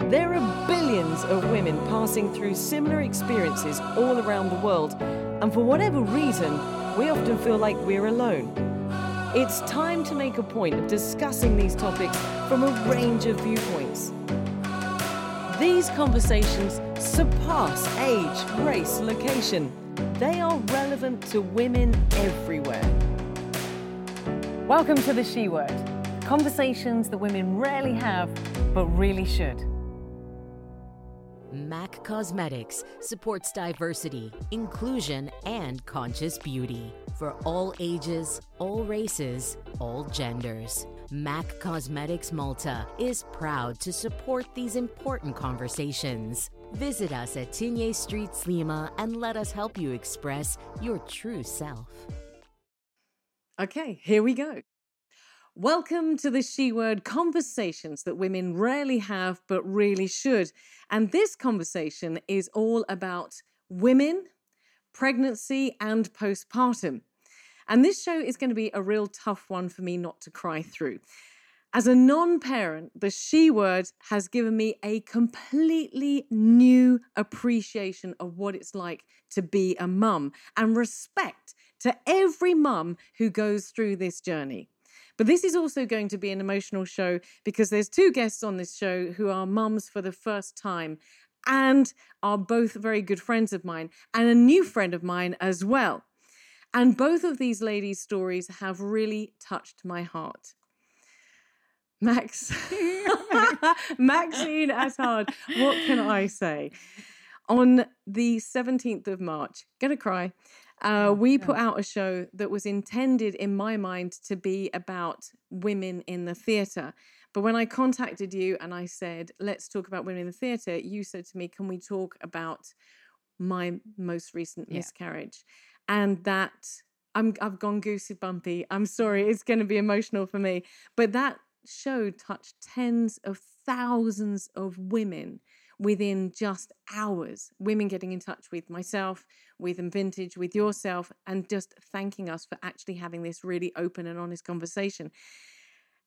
There are billions of women passing through similar experiences all around the world, and for whatever reason, we often feel like we're alone. It's time to make a point of discussing these topics from a range of viewpoints. These conversations surpass age, race, location. They are relevant to women everywhere. Welcome to The She Word, conversations that women rarely have, but really should. MAC Cosmetics supports diversity, inclusion, and conscious beauty for all ages, all races, all genders. MAC Cosmetics Malta is proud to support these important conversations. Visit us at Tigné Street, Sliema, and let us help you express your true self. Okay, here we go. Welcome to The She Word, conversations that women rarely have but really should. And this conversation is all about women, pregnancy and postpartum. And this show is going to be a real tough one for me not to cry through. As a non-parent, The She Word has given me a completely new appreciation of what it's like to be a mum and respect to every mum who goes through this journey. But this is also going to be an emotional show because there's two guests on this show who are mums for the first time and are both very good friends of mine and a new friend of mine as well. And both of these ladies' stories have really touched my heart. Maxine Attard, what can I say? On the 17th of March, gonna cry, we put out a show that was intended, in my mind, to be about women in the theatre. But when I contacted you and I said, let's talk about women in the theatre, you said to me, can we talk about my most recent miscarriage? And that, I've gone goosey bumpy. I'm sorry, it's going to be emotional for me. But that show touched tens of thousands of women within just hours, women getting in touch with myself, with Vintage, with yourself, and just thanking us for actually having this really open and honest conversation.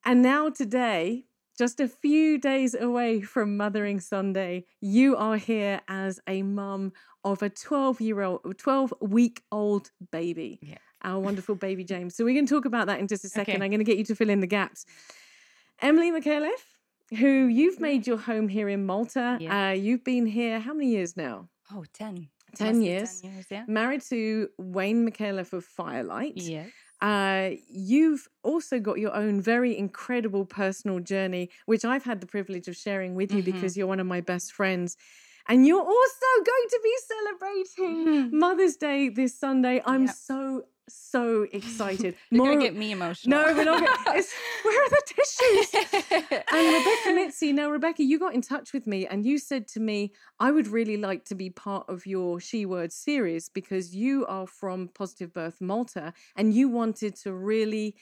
And now today, just a few days away from Mothering Sunday, you are here as a mum of a 12-week-old baby, our wonderful baby James. So we're going to talk about that in just a second. Okay. I'm going to get you to fill in the gaps. Emily Micallef, who you've made your home here in Malta. Yeah. You've been here, how many years now? Oh, 10. 10 years. 10 years, yeah. Married to Wayne McAuliffe of Firelight. Yes. You've also got your own very incredible personal journey, which I've had the privilege of sharing with you because you're one of my best friends. And you're also going to be celebrating Mother's Day this Sunday. I'm so excited. You're going to get me emotional. No, we're not. Where are the tissues? And Rebecca Mizzi. Now, Rebecca, you got in touch with me and you said to me, I would really like to be part of your She Word series because you are from Positive Birth Malta and you wanted to really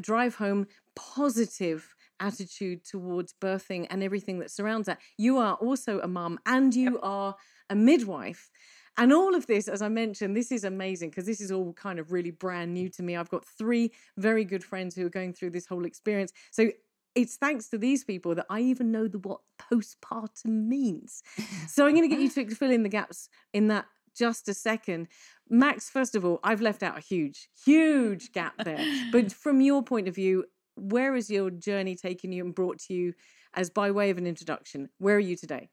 drive home positive attitude towards birthing and everything that surrounds that. You are also a mum and you are a midwife. And all of this, as I mentioned, this is amazing because this is all kind of really brand new to me. I've got three very good friends who are going through this whole experience. So it's thanks to these people that I even know what postpartum means. So I'm going to get you to fill in the gaps in that just a second. Max, first of all, I've left out a huge gap there. But from your point of view, where has your journey taken you and brought to you as by way of an introduction? Where are you today?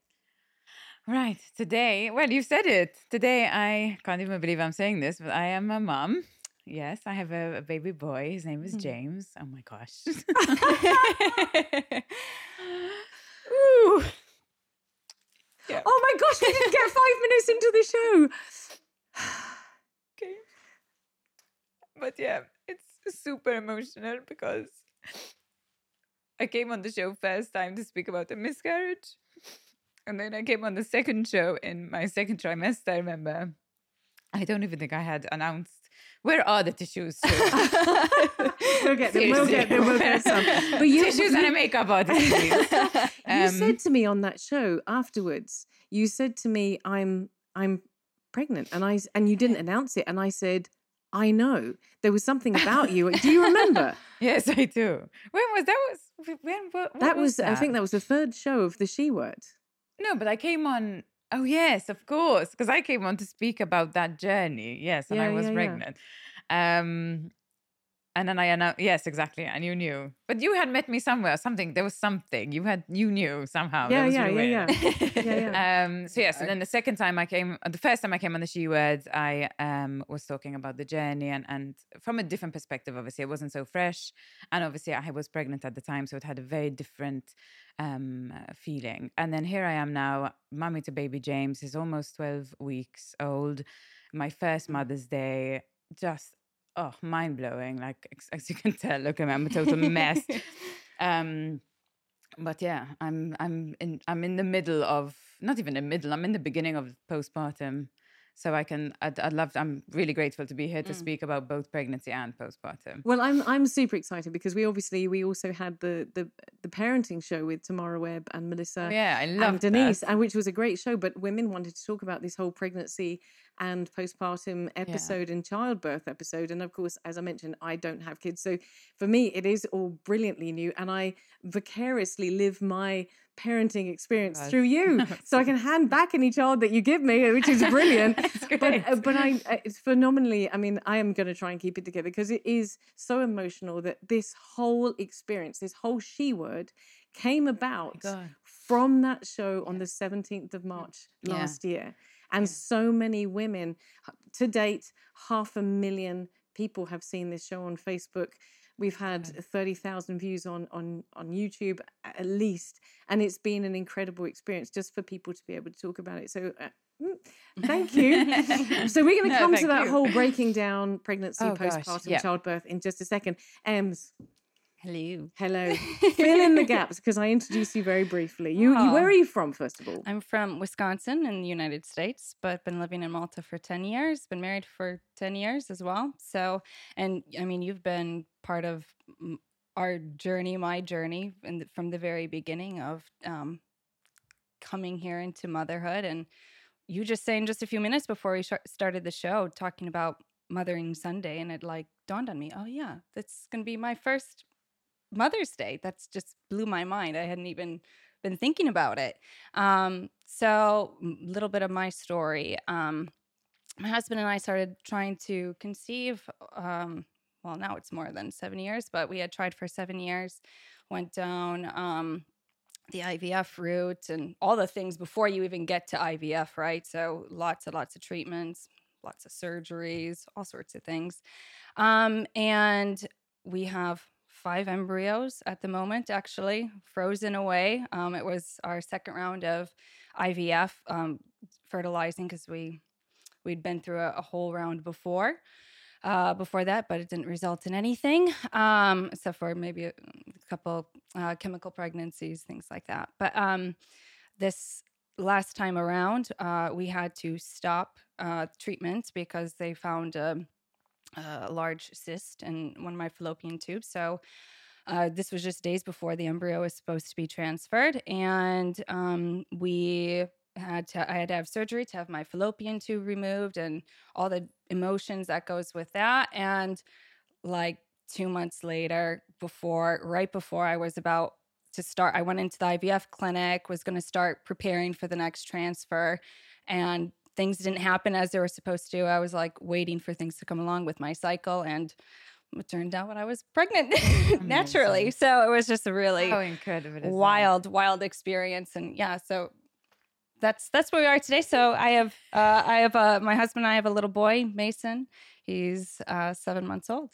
Right. Today, well, you said it. Today, I can't even believe I'm saying this, but I am a mom. Yes, I have a baby boy. His name is James. Oh, my gosh. Ooh. Yeah. Oh, my gosh, we didn't get 5 minutes into the show. Okay. But, yeah, it's super emotional because I came on the show first time to speak about a miscarriage. And then I came on the second show in my second trimester, I remember. I don't even think I had announced, where are the tissues? We'll get some. But tissues and a makeup artist. You said to me on that show afterwards, you said to me, I'm pregnant, and you didn't announce it, and I said, I know. There was something about you. Do you remember? Yes, I do. When was that? I think that was the third show of The She Word. No, but I came on... Oh, yes, of course, because I came on to speak about that journey. Yes, and I was pregnant. Yeah. And then I announced, yes, exactly, and you knew. But you had met me somewhere, something. There was something. You knew somehow. Yeah, that was really weird. So, yeah, so then the second time I came, the first time I came on The She Word, I was talking about the journey and from a different perspective, obviously. It wasn't so fresh. And obviously, I was pregnant at the time, so it had a very different feeling. And then here I am now, mummy to baby James. He's almost 12 weeks old. My first Mother's Day, just... Oh, mind-blowing, like, as you can tell. Look, I'm a total mess. But yeah, I'm in the middle of, not even the middle, I'm in the beginning of postpartum. So I'm really grateful to be here to speak about both pregnancy and postpartum. Well, I'm super excited because we also had the parenting show with Tamara Webb and Melissa. Yeah, I loved and Denise, that. And which was a great show. But women wanted to talk about this whole pregnancy and postpartum episode and childbirth episode. And of course, as I mentioned, I don't have kids. So for me, it is all brilliantly new. And I vicariously live my parenting experience through you. So I can hand back any child that you give me, which is brilliant. But it's phenomenally, I mean, I am going to try and keep it together because it is so emotional that this whole experience, this whole She Word came about from that show on the 17th of March last year. And so many women, to date, 500,000 people have seen this show on Facebook. We've had 30,000 views on YouTube at least. And it's been an incredible experience just for people to be able to talk about it. So thank you. So we're going to come to that whole breaking down pregnancy, postpartum, childbirth in just a second. Ems. Hello. Fill in the gaps because I introduced you very briefly. Where are you from, first of all? I'm from Wisconsin in the United States, but been living in Malta for 10 years, been married for 10 years as well. So, and I mean, you've been part of my journey from the very beginning of coming here into motherhood. And you just saying just a few minutes before we started the show talking about Mothering Sunday, and it like dawned on me, oh yeah, that's going to be my first Mother's Day. That's just blew my mind. I hadn't even been thinking about it. So a little bit of my story. My husband and I started trying to conceive. Well, now it's more than 7 years, but we had tried for 7 years, went down the IVF route and all the things before you even get to IVF, right? So lots of treatments, lots of surgeries, all sorts of things. And we have 5 embryos at the moment, actually, frozen away. It was our second round of IVF fertilizing because we'd been through a whole round before that, but it didn't result in anything, except for maybe a couple chemical pregnancies, things like that. But this last time around, we had to stop treatment because they found a large cyst in one of my fallopian tubes. So this was just days before the embryo was supposed to be transferred, and I had to have surgery to have my fallopian tube removed and all the emotions that goes with that. And like 2 months later, right before I was about to start, I went into the IVF clinic, was going to start preparing for the next transfer, and things didn't happen as they were supposed to. I was like waiting for things to come along with my cycle, and it turned out when I was pregnant naturally. So it was just a really wild experience. And yeah, so that's where we are today. So I have my husband and I have a little boy, Mason. He's 7 months old,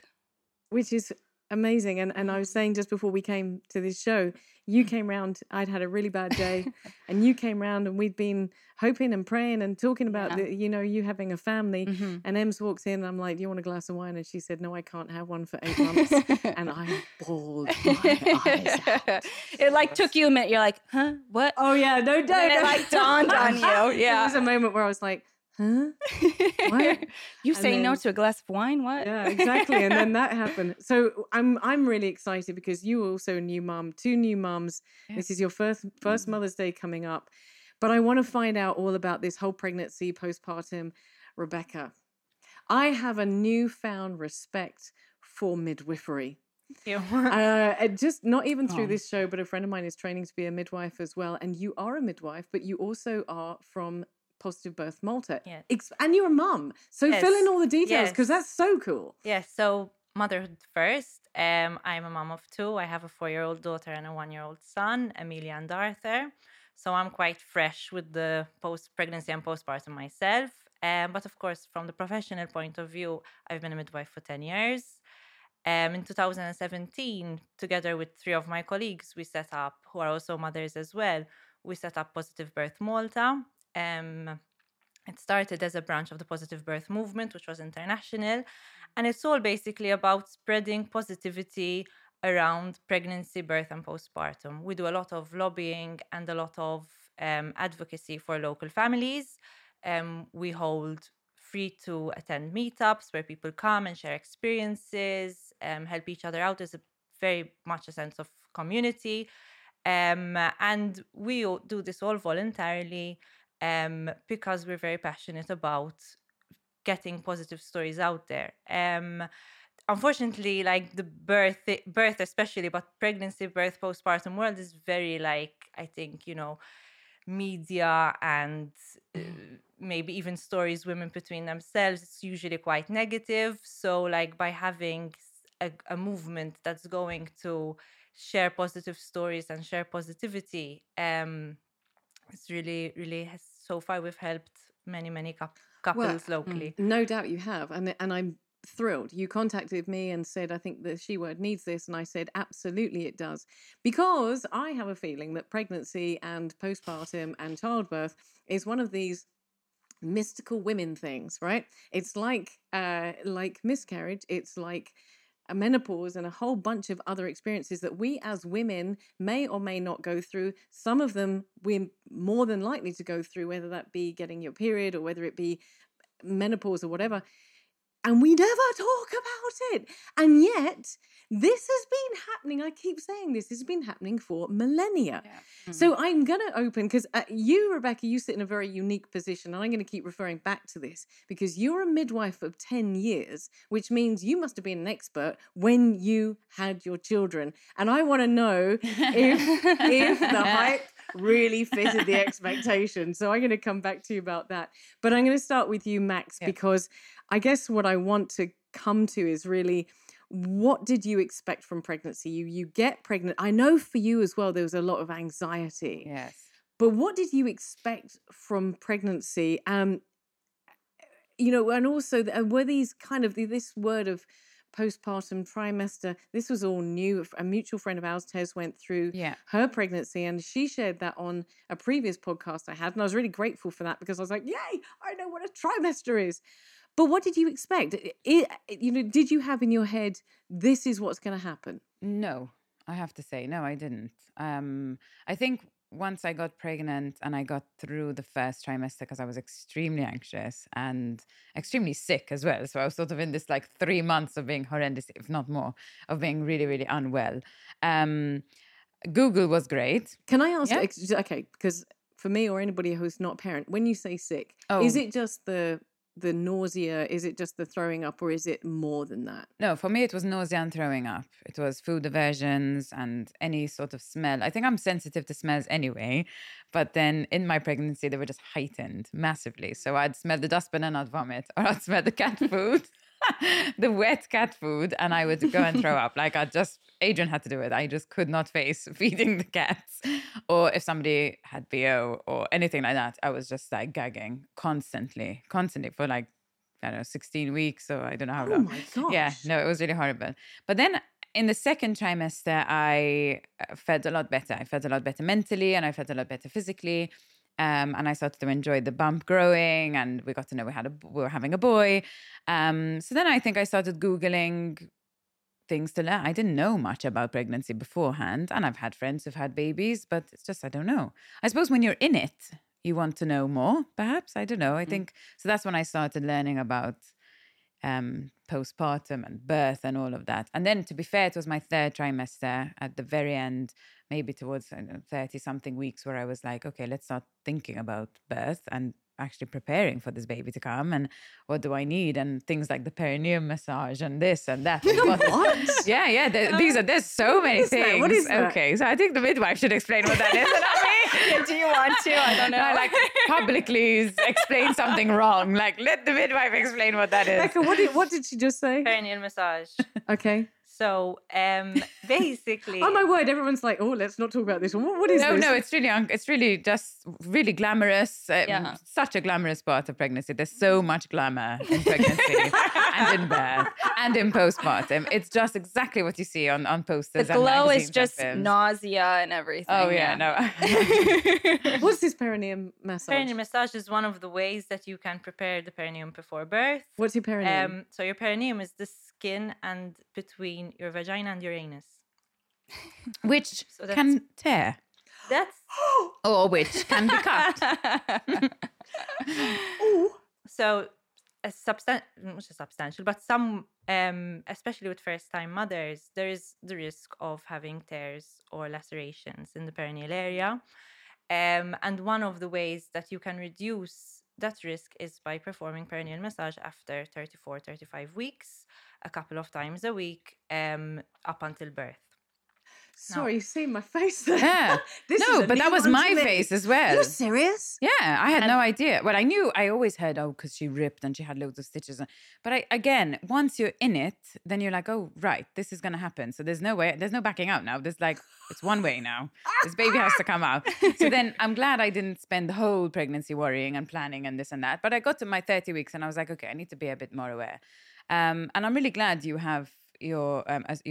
which is amazing. And I was saying just before we came to this show, you came round, I'd had a really bad day, and you came round and we'd been hoping and praying and talking about, you having a family. Mm-hmm. And Ems walks in and I'm like, do you want a glass of wine? And she said, no, I can't have one for 8 months. And I bawled my eyes out. It like took you a minute. You're like, huh? What? Oh yeah, no doubt. And it like dawned on you. Yeah. There was a moment where I was like, huh? What? You say then, no to a glass of wine? What? Yeah, exactly. And then that happened. So I'm really excited because you also a new mom, two new moms. Yeah. This is your first Mother's Day coming up. But I want to find out all about this whole pregnancy, postpartum. Rebecca, I have a newfound respect for midwifery. Yeah. Just not even through this show, but a friend of mine is training to be a midwife as well. And you are a midwife, but you also are from Positive Birth Malta. Yes. And you're a mum. So fill in all the details because that's so cool. Yes. So motherhood first. I'm a mum of two. I have a 4-year-old daughter and a 1-year-old son, Amelia and Arthur. So I'm quite fresh with the post-pregnancy and postpartum myself. But of course, from the professional point of view, I've been a midwife for 10 years. In 2017, together with three of my colleagues, we set up, who are also mothers as well, we set up Positive Birth Malta. It started as a branch of the Positive Birth movement, which was international. And it's all basically about spreading positivity around pregnancy, birth, and postpartum. We do a lot of lobbying and a lot of advocacy for local families. We hold free-to-attend meetups where people come and share experiences, help each other out. There's very much a sense of community. And we do this all voluntarily because we're very passionate about getting positive stories out there. Unfortunately, like the birth especially, but pregnancy, birth, postpartum world is very like, I think, you know, media and maybe even stories women between themselves, it's usually quite negative. So like by having a movement that's going to share positive stories and share positivity, it's really, really has, so far we've helped many couples locally. No doubt you have. And I'm thrilled. You contacted me and said, I think the She Word needs this. And I said, absolutely it does. Because I have a feeling that pregnancy and postpartum and childbirth is one of these mystical women things, right? It's like miscarriage. It's like a menopause and a whole bunch of other experiences that we as women may or may not go through. Some of them we're more than likely to go through, whether that be getting your period or whether it be menopause or whatever. And we never talk about it. And yet, this has been happening. I keep saying this has been happening for millennia. Yeah. Mm-hmm. So I'm going to open, because you, Rebecca, you sit in a very unique position. And I'm going to keep referring back to this because you're a midwife of 10 years, which means you must have been an expert when you had your children. And I want to know if the hype really fitted the expectation. So I'm going to come back to you about that. But I'm going to start with you, Max, because I guess what I want to come to is really, what did you expect from pregnancy? You get pregnant. I know for you as well, there was a lot of anxiety. Yes. But what did you expect from pregnancy? You know, and also were these kind of this word of postpartum trimester, this was all new. A mutual friend of ours, Tez, went through her pregnancy and she shared that on a previous podcast I had. And I was really grateful for that because I was like, yay, I know what a trimester is. But what did you expect? You know, did you have in your head, this is what's going to happen? No, I have to say, no, I didn't. I think once I got pregnant and I got through the first trimester, because I was extremely anxious and extremely sick as well. So I was sort of in this like 3 months of being horrendous, if not more, of being really, really unwell. Google was great. Can I ask? Yeah. Okay, because for me or anybody who's not a parent, when you say sick, is it just the nausea? Is it just the throwing up or is it more than that? No, for me, it was nausea and throwing up. It was food aversions and any sort of smell. I think I'm sensitive to smells anyway. But then in my pregnancy, they were just heightened massively. So I'd smell the dustbin and I'd vomit, or I'd smell the cat food, the wet cat food, and I would go and throw up. Like Adrian had to do it. I just could not face feeding the cats. Or if somebody had BO or anything like that, I was just like gagging constantly for like, I don't know, 16 weeks or I don't know how long. Oh my gosh. Yeah, no, it was really horrible. But then in the second trimester, I felt a lot better. I felt a lot better mentally and I felt a lot better physically. And I started to enjoy the bump growing and we got to know we were having a boy. So then I think I started Googling things to learn. I didn't know much about pregnancy beforehand. And I've had friends who've had babies, but it's just, I don't know. I suppose when you're in it, you want to know more, perhaps. I don't know. I think so. That's when I started learning about postpartum and birth and all of that. And then, to be fair, it was my third trimester at the very end, maybe towards 30 something weeks, where I was like, okay, let's start thinking about birth and actually preparing for this baby to come, and what do I need, and things like the perineum massage and this and that. What? Yeah. There's so many things. What is that? Okay, so I think the midwife should explain what that is. Yeah, do you want to? I don't know. No, like publicly explain something wrong. Like, let the midwife explain what that is. Becca, what did she just say? Perineal massage. Okay. So basically, oh my word! Everyone's like, "Oh, let's not talk about this one." What is this? No, it's really just really glamorous. Such a glamorous part of pregnancy. There's so much glamour in pregnancy and in birth and in postpartum. It's just exactly what you see on posters. The glow is just nausea and everything. Oh no. What's this perineum massage? Perineum massage is one of the ways that you can prepare the perineum before birth. What's your perineum? So your perineum is the skin and between your vagina and your anus, which can tear. That's or which can be cut. So some, especially with first-time mothers, there is the risk of having tears or lacerations in the perineal area, and one of the ways that you can reduce that risk is by performing perineal massage after 34, 35 weeks, a couple of times a week, up until birth. Sorry, you've seen my face there. Yeah. But that was my face as well. You're serious? Yeah, I had no idea. Well, I knew, I always heard, because she ripped and she had loads of stitches. But once you're in it, then you're like, oh, right, this is going to happen. So there's no way, there's no backing out now. There's like, it's one way now. This baby has to come out. So then I'm glad I didn't spend the whole pregnancy worrying and planning and this and that. But I got to my 30 weeks and I was like, okay, I need to be a bit more aware. And I'm really glad you have your what do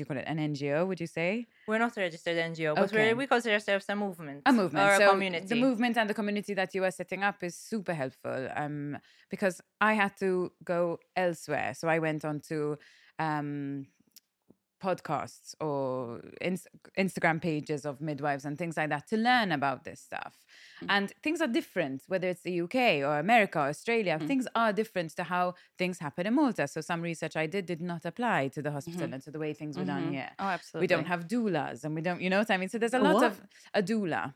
you call it, an NGO, would you say? We're not a registered NGO, but we consider ourselves a movement. A movement. Or a community. The movement and the community that you are setting up is super helpful, because I had to go elsewhere. So I went on to podcasts or Instagram pages of midwives and things like that to learn about this stuff. Mm. And things are different, whether it's the UK or America or Australia, things are different to how things happen in Malta. So some research I did not apply to the hospital and to the way things were done here. Oh, absolutely. We don't have doulas and we don't, you know what I mean? So there's a lot of a doula.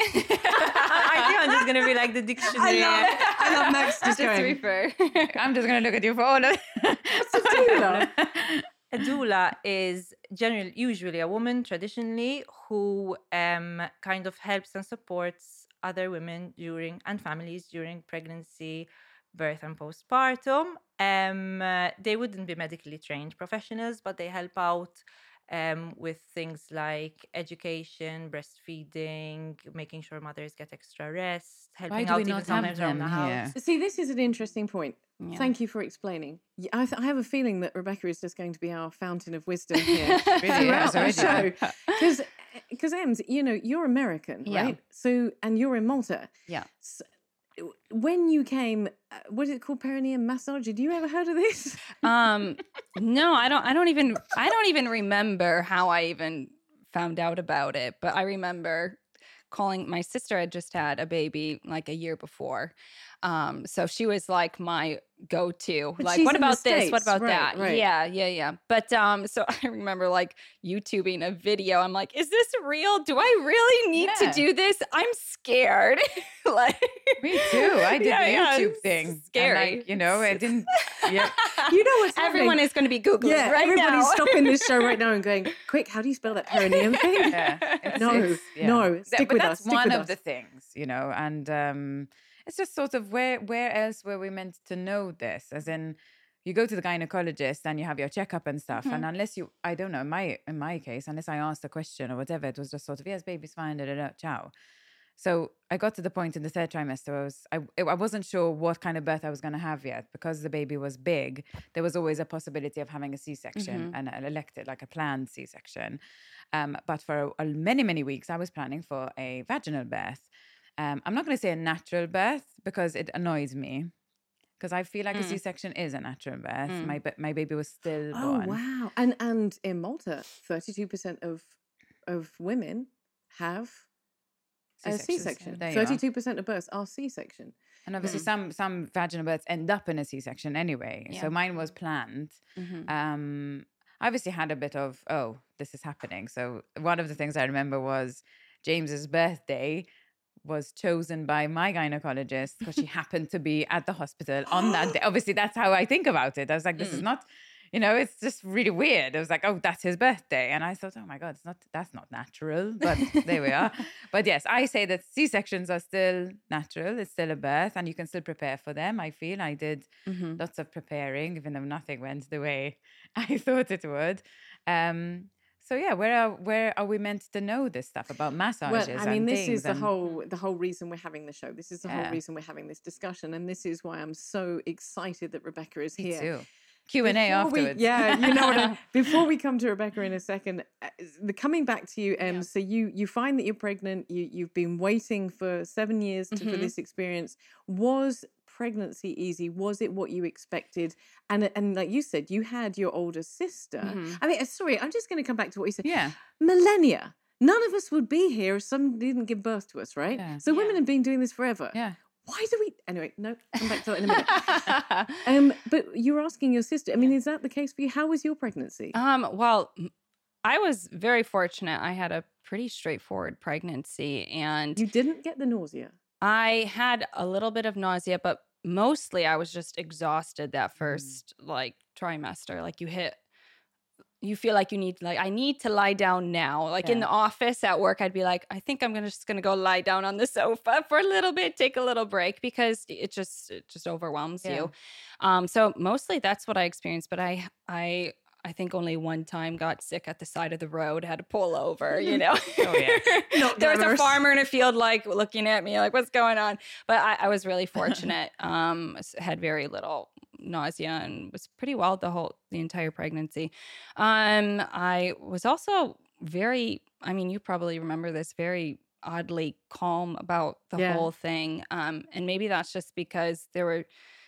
I think I'm just going to be like the dictionary. I love Max. Just to be fair, I'm just going to look at you for all of it. What's a doula? A doula is usually a woman, traditionally, who kind of helps and supports other women and families during pregnancy, birth and postpartum. They wouldn't be medically trained professionals, but they help out with things like education, breastfeeding, making sure mothers get extra rest, helping out even sometimes around the house. See, this is an interesting point. Yeah. Thank you for explaining. I have a feeling that Rebecca is just going to be our fountain of wisdom here throughout the show. Because Ems, you're American, right? So, and you're in Malta. Yeah. So, when you came, what is it called, perineum massage? Did you ever heard of this? No, I don't even remember how I even found out about it. But I remember calling my sister had just had a baby like a year before, so she was like my go-to. But like, what about this? What about that? Right. Yeah. But so I remember like YouTubing a video. I'm like, is this real? Do I really need to do this? I'm scared. Like, me too. I did YouTube thing. Scary. Like, I didn't. Yeah. You know what's happening? Everyone is going to be Googling right now. Everybody's stopping this show right now and going, quick, how do you spell that perineum thing? Yeah. No. Stick with us. That's one of the things, and it's just sort of where else were we meant to know this? As in, you go to the gynecologist and you have your checkup and stuff. Mm-hmm. And unless you, I don't know, in my case, unless I asked a question or whatever, it was just sort of, yes, baby's fine, da, da, da, ciao. So I got to the point in the third trimester where I wasn't sure what kind of birth I was going to have yet. Because the baby was big, there was always a possibility of having a C-section and an elected, like a planned C-section. But for many, many weeks, I was planning for a vaginal birth. I'm not going to say a natural birth because it annoys me, because I feel like a C-section is a natural birth. My baby was still born. Oh, wow. And in Malta, 32% of women have C-section. 32% of births are C-section. And obviously some vaginal births end up in a C-section anyway. Yeah. So mine was planned. Mm-hmm. I obviously had a bit of, oh, this is happening. So one of the things I remember was James's birthday was chosen by my gynecologist because she happened to be at the hospital on that day. Obviously, that's how I think about it. I was like, this is not... You know, it's just really weird. I was like, oh, that's his birthday. And I thought, oh my God, that's not natural. But there we are. But yes, I say that C-sections are still natural. It's still a birth and you can still prepare for them. I feel I did lots of preparing, even though nothing went the way I thought it would. So yeah, where are we meant to know this stuff about massages? Well, I mean, this is the whole reason we're having the show. This is the whole reason we're having this discussion. And this is why I'm so excited that Rebecca is here. Me too. Q&A afterwards. You know what I mean? Before we come to Rebecca in a second, coming back to you, Em, so you find that you're pregnant, you've been waiting for 7 years for this experience. Was pregnancy easy? Was it what you expected? And like you said, you had your older sister. I mean, sorry, I'm just going to come back to what you said. Yeah. Millennia. None of us would be here if someone didn't give birth to us, right? Yeah. So women have been doing this forever. Yeah. Why do we... Anyway, no, come back to that in a minute. But you're asking your sister. I mean, is that the case for you? How was your pregnancy? Well, I was very fortunate. I had a pretty straightforward pregnancy and... You didn't get the nausea? I had a little bit of nausea, but mostly I was just exhausted that first, trimester. Like, you feel like you need, I need to lie down now. In the office at work, I'd be like, I think I'm just going to go lie down on the sofa for a little bit, take a little break, because it just overwhelms you. So mostly that's what I experienced. But I think only one time got sick at the side of the road, had to pull over, you know. Oh, yeah. There was a farmer in a field, looking at me, what's going on? But I was really fortunate. Had very little nausea and was pretty well the entire pregnancy. I was also you probably remember this, very oddly calm about the whole thing. And maybe that's just because there were...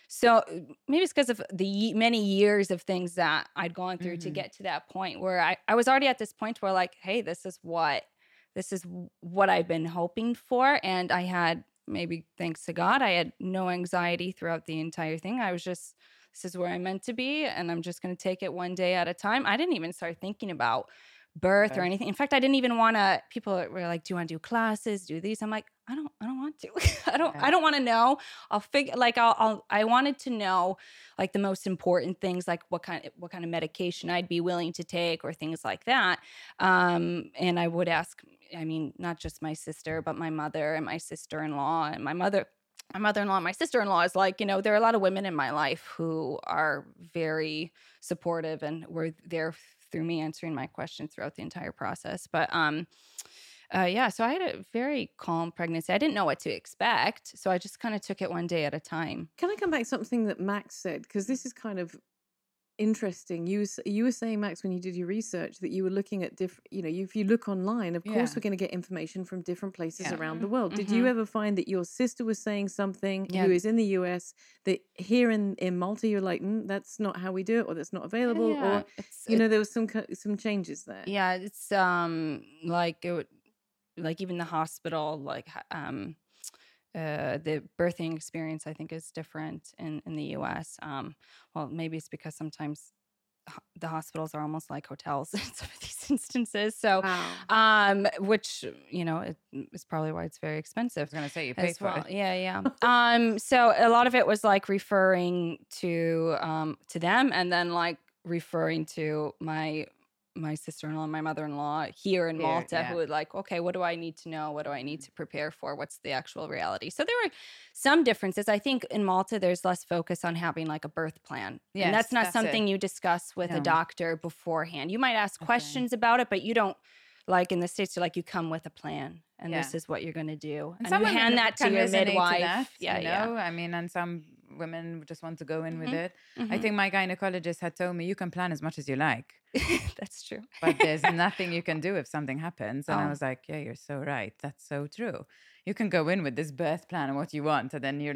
So maybe it's because of the many years of things that I'd gone through to get to that point where I was already at this point where hey, this is what I've been hoping for. And I had, maybe thanks to God, I had no anxiety throughout the entire thing. I was just, this is where I'm meant to be. And I'm just going to take it one day at a time. I didn't even start thinking about birth or anything. In fact, I didn't even want to, people were like, do you want to do classes, do these? I'm like, I don't want to. I don't want to know. I'll figure, I wanted to know the most important things, what kind of medication I'd be willing to take or things like that. And I would ask, not just my sister, but my mother and my sister-in-law and my mother-in-law and my sister-in-law is there are a lot of women in my life who are very supportive and were there through me answering my questions throughout the entire process. But, so I had a very calm pregnancy. I didn't know what to expect, so I just kind of took it one day at a time. Can I come back to something that Max said? Because this is kind of interesting. You were saying, Max, when you did your research, that you were looking at different, if you look online, of course we're going to get information from different places around the world. Did you ever find that your sister was saying something who is in the US, that here in Malta you're like, that's not how we do it, or that's not available, or there was some changes there? Yeah, it's even the hospital, the birthing experience, I think, is different in the U.S. Well, maybe it's because sometimes the hospitals are almost like hotels in some of these instances. So, which, it is probably why it's very expensive. I was going to say, you pay for it. Yeah. So a lot of it was referring to them, and then referring to my sister-in-law and my mother-in-law here in Malta, who would okay, what do I need to know? What do I need to prepare for? What's the actual reality? So there were some differences. I think in Malta, there's less focus on having a birth plan. Yes, and that's something you discuss with a doctor beforehand. You might ask questions about it, but you don't, in the States, you're you come with a plan and this is what you're going to do. And you hand that to your midwife. And some women just want to go in with it. I think my gynecologist had told me, you can plan as much as you like. That's true. But there's nothing you can do if something happens. And I was like, yeah, you're so right. That's so true. You can go in with this birth plan and what you want. And then you're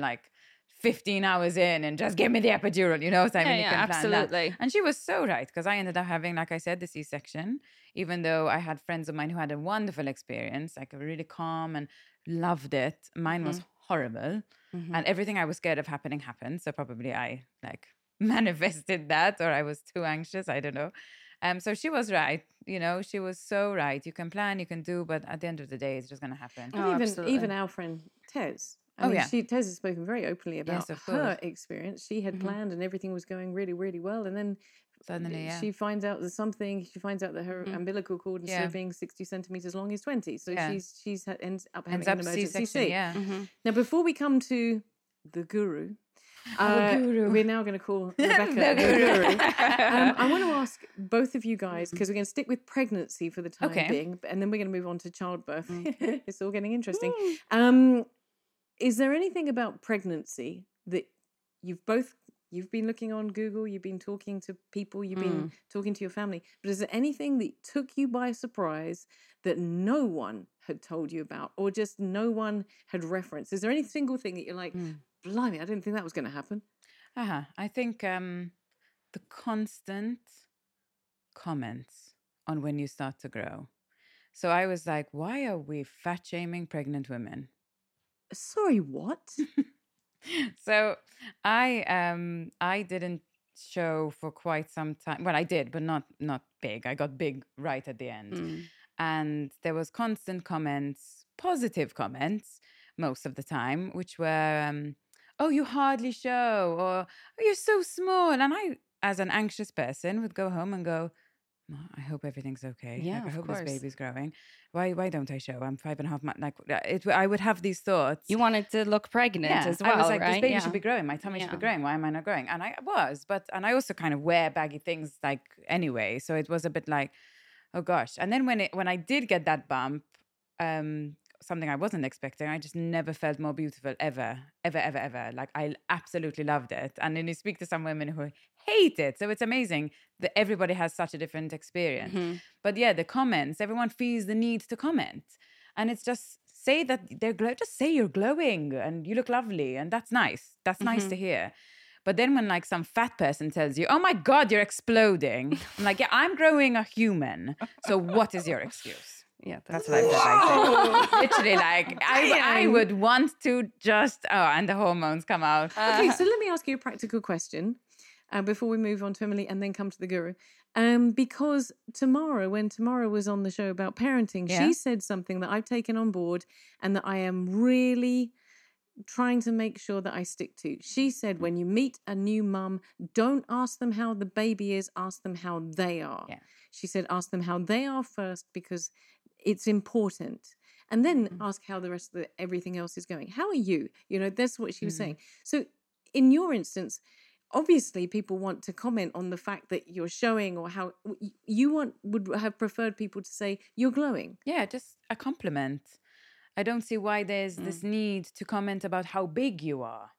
15 hours in and just give me the epidural, So you can plan absolutely. That. And she was so right, because I ended up having, like I said, the C-section, even though I had friends of mine who had a wonderful experience, really calm and loved it. Mine was horrible. Mm-hmm. And everything I was scared of happening happened. So probably I like manifested that, or I was too anxious. I don't know. So she was right. You know, she was so right. You can plan, you can do, but at the end of the day, it's just going to happen. Oh, even our friend Tez. I mean, Tez has spoken very openly about her experience. She had planned and everything was going really, really well. And then suddenly, she finds out there's something. She finds out that her umbilical cord, instead of being 60 centimeters long, is 20. So she ends up having an emergency C. Yeah. Mm-hmm. Now, before we come to the guru, we're now going to call Rebecca the guru. I want to ask both of you guys, because we're going to stick with pregnancy for the time being, and then we're going to move on to childbirth. It's all getting interesting. Is there anything about pregnancy that you've been looking on Google, you've been talking to people, you've been talking to your family, but is there anything that took you by surprise that no one had told you about, or just no one had referenced? Is there any single thing that you're like, blimey, I didn't think that was going to happen? I think the constant comments on when you start to grow. So I was like, why are we fat shaming pregnant women? Sorry, what? So I didn't show for quite some time. Well, I did, but not big. I got big right at the end. And there was constant comments, positive comments most of the time, which were, oh, you hardly show, or oh, you're so small. And I, as an anxious person, would go home and go, I hope everything's okay. Yeah, like, I hope this baby's growing. Why don't I show? I'm 5.5 months. Like, I would have these thoughts. You wanted to look pregnant as well, I was like, right? This baby should be growing. My tummy should be growing. Why am I not growing? And I was, and I also kind of wear baggy things like anyway. So it was a bit like, oh gosh. And then when I did get that bump, something I wasn't expecting, I just never felt more beautiful ever. Like, I absolutely loved it. And then you speak to some women who hate it. So it's amazing that everybody has such a different experience. Mm-hmm. But yeah, the comments, everyone feels the need to comment. And it's just say that just say you're glowing and you look lovely. And that's nice. That's nice to hear. But then when like some fat person tells you, oh my God, you're exploding. I'm like, yeah, I'm growing a human. So what is your excuse? Yeah, that's what I said. Literally, like, I would want to just, and the hormones come out. Okay, so let me ask you a practical question before we move on to Emily and then come to the guru. Because when Tamara was on the show about parenting, she said something that I've taken on board and that I am really trying to make sure that I stick to. She said, when you meet a new mum, don't ask them how the baby is, ask them how they are. Yeah. She said, ask them how they are first, because it's important. And then ask how the rest of everything else is going. How are you? You know, that's what she was saying. So in your instance, obviously people want to comment on the fact that you're showing, or how you would have preferred people to say you're glowing. Yeah, just a compliment. I don't see why there's this need to comment about how big you are.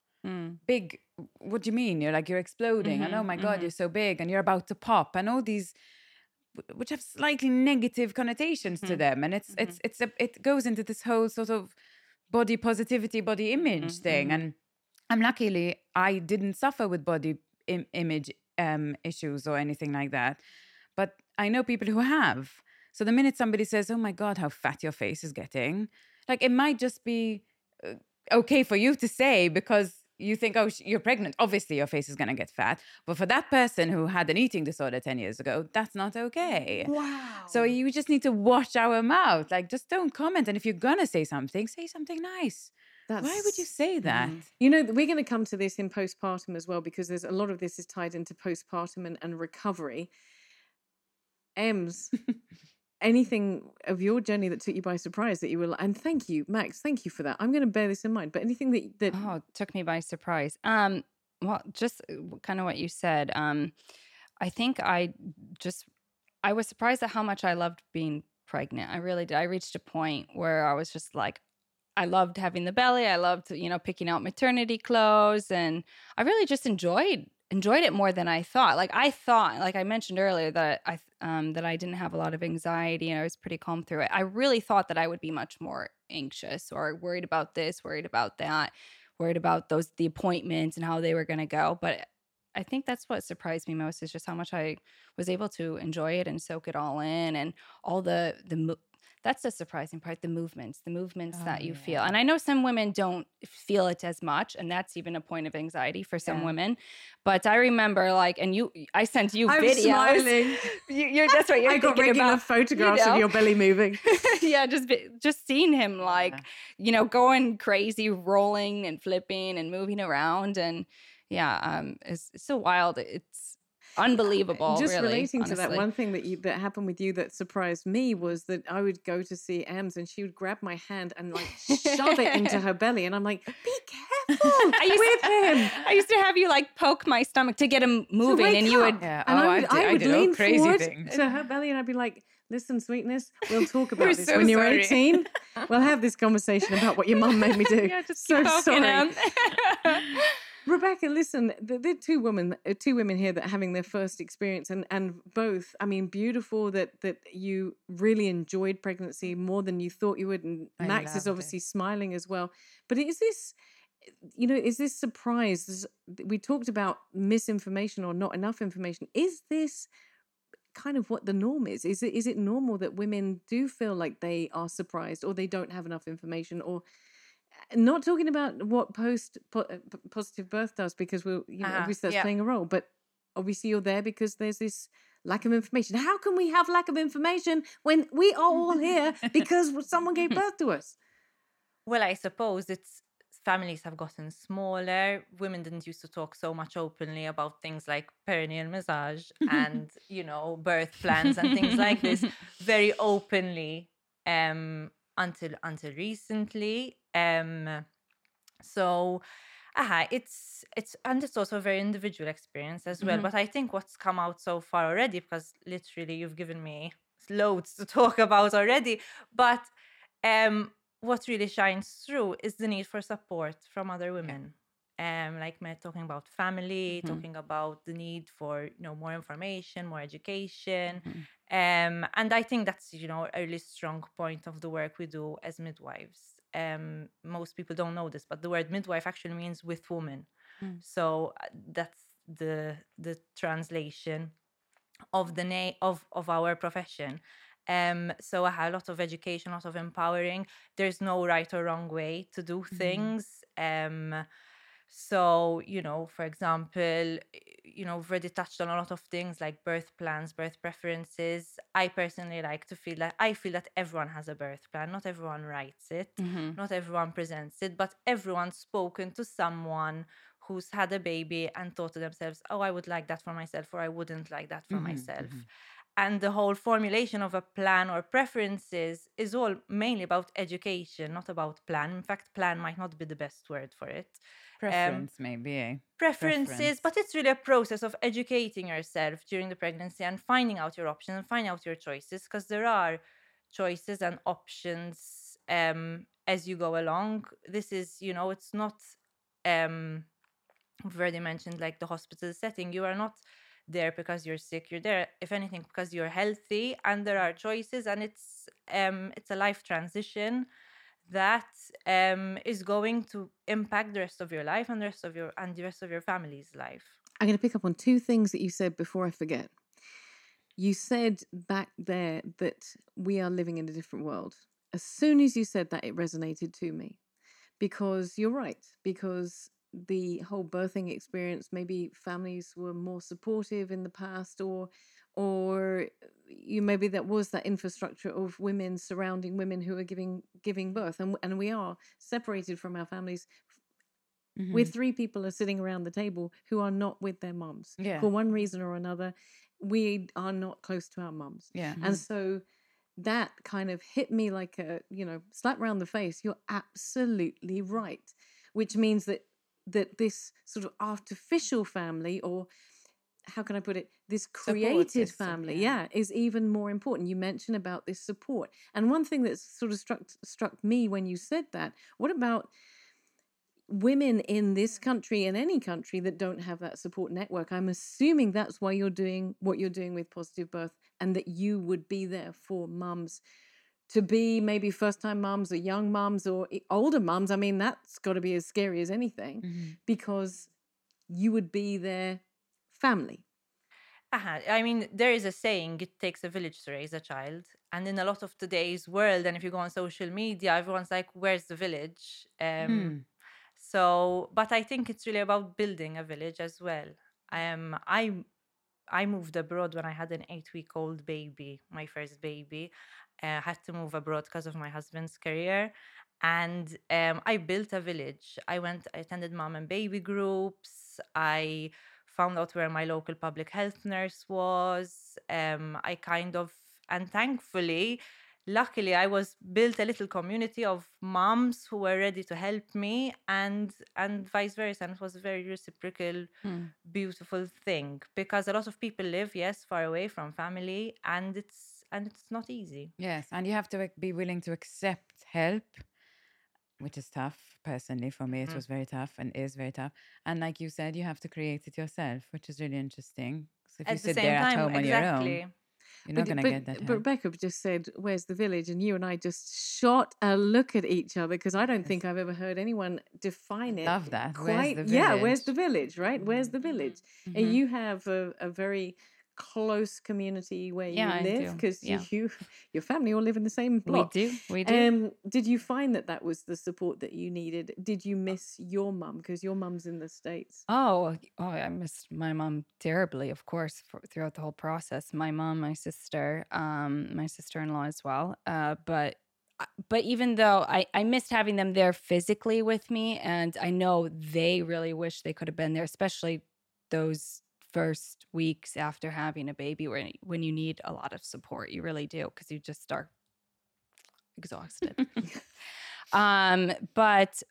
Big, what do you mean? You're like, you're exploding. And oh my God, you're so big and you're about to pop. And all these, which have slightly negative connotations to them, and it goes into this whole sort of body positivity, body image thing. And I'm luckily I didn't suffer with body image issues or anything like that, but I know people who have. So the minute somebody says, "Oh my God, how fat your face is getting," like, it might just be okay for you to say, because you think, oh, you're pregnant, obviously your face is going to get fat. But for that person who had an eating disorder 10 years ago, that's not okay. Wow. So you just need to wash our mouth. Like, just don't comment. And if you're going to say something nice. Why would you say that? You know, we're going to come to this in postpartum as well, because there's a lot of this is tied into postpartum and recovery. Ems, anything of your journey that took you by surprise that you were like, and thank you, Max, thank you for that. I'm going to bear this in mind. But anything that took me by surprise. Well, just kind of what you said. I think I was surprised at how much I loved being pregnant. I really did. I reached a point where I was just like, I loved having the belly. I loved, you know, picking out maternity clothes, and I really just enjoyed it more than I thought. Like, I thought, like I mentioned earlier, that I didn't have a lot of anxiety and I was pretty calm through it. I really thought that I would be much more anxious, or worried about this, worried about that, worried about the appointments and how they were going to go. But I think that's what surprised me most, is just how much I was able to enjoy it and soak it all in, and all the that's the surprising part, the movements that you feel. And I know some women don't feel it as much, and that's even a point of anxiety for some women. But I remember, like, and I sent you videos. Smiling. You're that's what you're I thinking got regular about, photographs of your belly moving. Yeah, just seeing him, like, going crazy, rolling and flipping and moving around, and it's so wild. It's unbelievable. Just really, relating honestly. To that, one thing that happened with you that surprised me was that I would go to see Ems and she would grab my hand and like shove it into her belly, and I'm like, be careful with him. I used to have you like poke my stomach to get him moving, and you would. Yeah. And I would lean forward to her belly, and I'd be like, listen, sweetness, we'll talk about this when you're 18. We'll have this conversation about what your mum made me do. Yeah, just so sorry. Rebecca, listen, there are two women here that are having their first experience, and both, I mean, beautiful that you really enjoyed pregnancy more than you thought you would, and Max is obviously smiling as well. But is this surprise? We talked about misinformation or not enough information. Is this kind of what the norm is? Is it normal that women do feel like they are surprised, or they don't have enough information, or... Not talking about what positive birth does, because we'll, obviously that's playing a role, but obviously you're there because there's this lack of information. How can we have lack of information when we are all here because someone gave birth to us? Well, I suppose it's families have gotten smaller. Women didn't used to talk so much openly about things like perineal massage and, birth plans and things like this very openly until recently. It's and it's also a very individual experience as well. Mm-hmm. But I think what's come out so far already, because literally you've given me loads to talk about already, but what really shines through is the need for support from other women. Like Matt talking about family, mm-hmm. talking about the need for more information, more education, mm-hmm. And I think that's a really strong point of the work we do as midwives. Most people don't know this, but the word midwife actually means with woman. Mm. So that's the translation of the name of our profession. So I had a lot of education, a lot of empowering. There's no right or wrong way to do things. So, for example, we've already touched on a lot of things like birth plans, birth preferences. I personally like to feel that everyone has a birth plan. Not everyone writes it. Mm-hmm. Not everyone presents it. But everyone's spoken to someone who's had a baby and thought to themselves, oh, I would like that for myself, or I wouldn't like that for myself. Mm-hmm. And the whole formulation of a plan or preferences is all mainly about education, not about plan. In fact, plan might not be the best word for it. Preference, maybe. Eh? Preferences, but it's really a process of educating yourself during the pregnancy and finding out your options and finding out your choices, because there are choices and options as you go along. This is, it's not, we've already mentioned like the hospital setting. You are not there because you're sick. You're there, if anything, because you're healthy, and there are choices, and it's a life transition that is going to impact the rest of your life and the rest of your family's life. I'm going to pick up on two things that you said before I forget. You said back there that we are living in a different world. As soon as you said that, it resonated to me, because you're right, because the whole birthing experience, maybe families were more supportive in the past, or you maybe that was that infrastructure of women surrounding women who are giving birth, and we are separated from our families. Mm-hmm. We're three people are sitting around the table who are not with their mums for one reason or another. We are not close to our mums, and so that kind of hit me like a slap round the face. You're absolutely right, which means that this sort of artificial family, or how can I put it, this created family, is even more important. You mentioned about this support. And one thing that sort of struck me when you said that, what about women in this country and any country that don't have that support network? I'm assuming that's why you're doing what you're doing with Positive Birth, and that you would be there for mums, to be maybe first-time mums or young mums or older mums. I mean, that's got to be as scary as anything, because you would be their family. I mean, there is a saying, it takes a village to raise a child. And in a lot of today's world, and if you go on social media, everyone's like, where's the village? So, but I think it's really about building a village as well. I moved abroad when I had an 8-week-old baby, my first baby. I had to move abroad because of my husband's career. And I built a village. I attended mom and baby groups. I found out where my local public health nurse was. And thankfully, luckily, I was built a little community of moms who were ready to help me and vice versa. And it was a very reciprocal, beautiful thing, because a lot of people live, yes, far away from family, and it's not easy. Yes, and you have to be willing to accept help, which is tough. Personally, for me, it was very tough and is very tough. And like you said, you have to create it yourself, which is really interesting. So if at you sit the same there time, at home exactly. on your own, you're not going to get that help. But Rebecca just said, where's the village? And you and I just shot a look at each other, because I don't think I've ever heard anyone define it. Love that. Quite, where's the village? Yeah, where's the village, right? Where's the village? Mm-hmm. And you have a very close community where you live, because your family all live in the same block. We do. Did you find that was the support that you needed? Did you miss your mum, because your mum's in the States? Oh, I missed my mum terribly, of course, throughout the whole process. My mum, my sister, my sister-in-law as well. But even though I missed having them there physically with me, and I know they really wish they could have been there, especially those first weeks after having a baby, when you need a lot of support, you really do, because you just are exhausted. But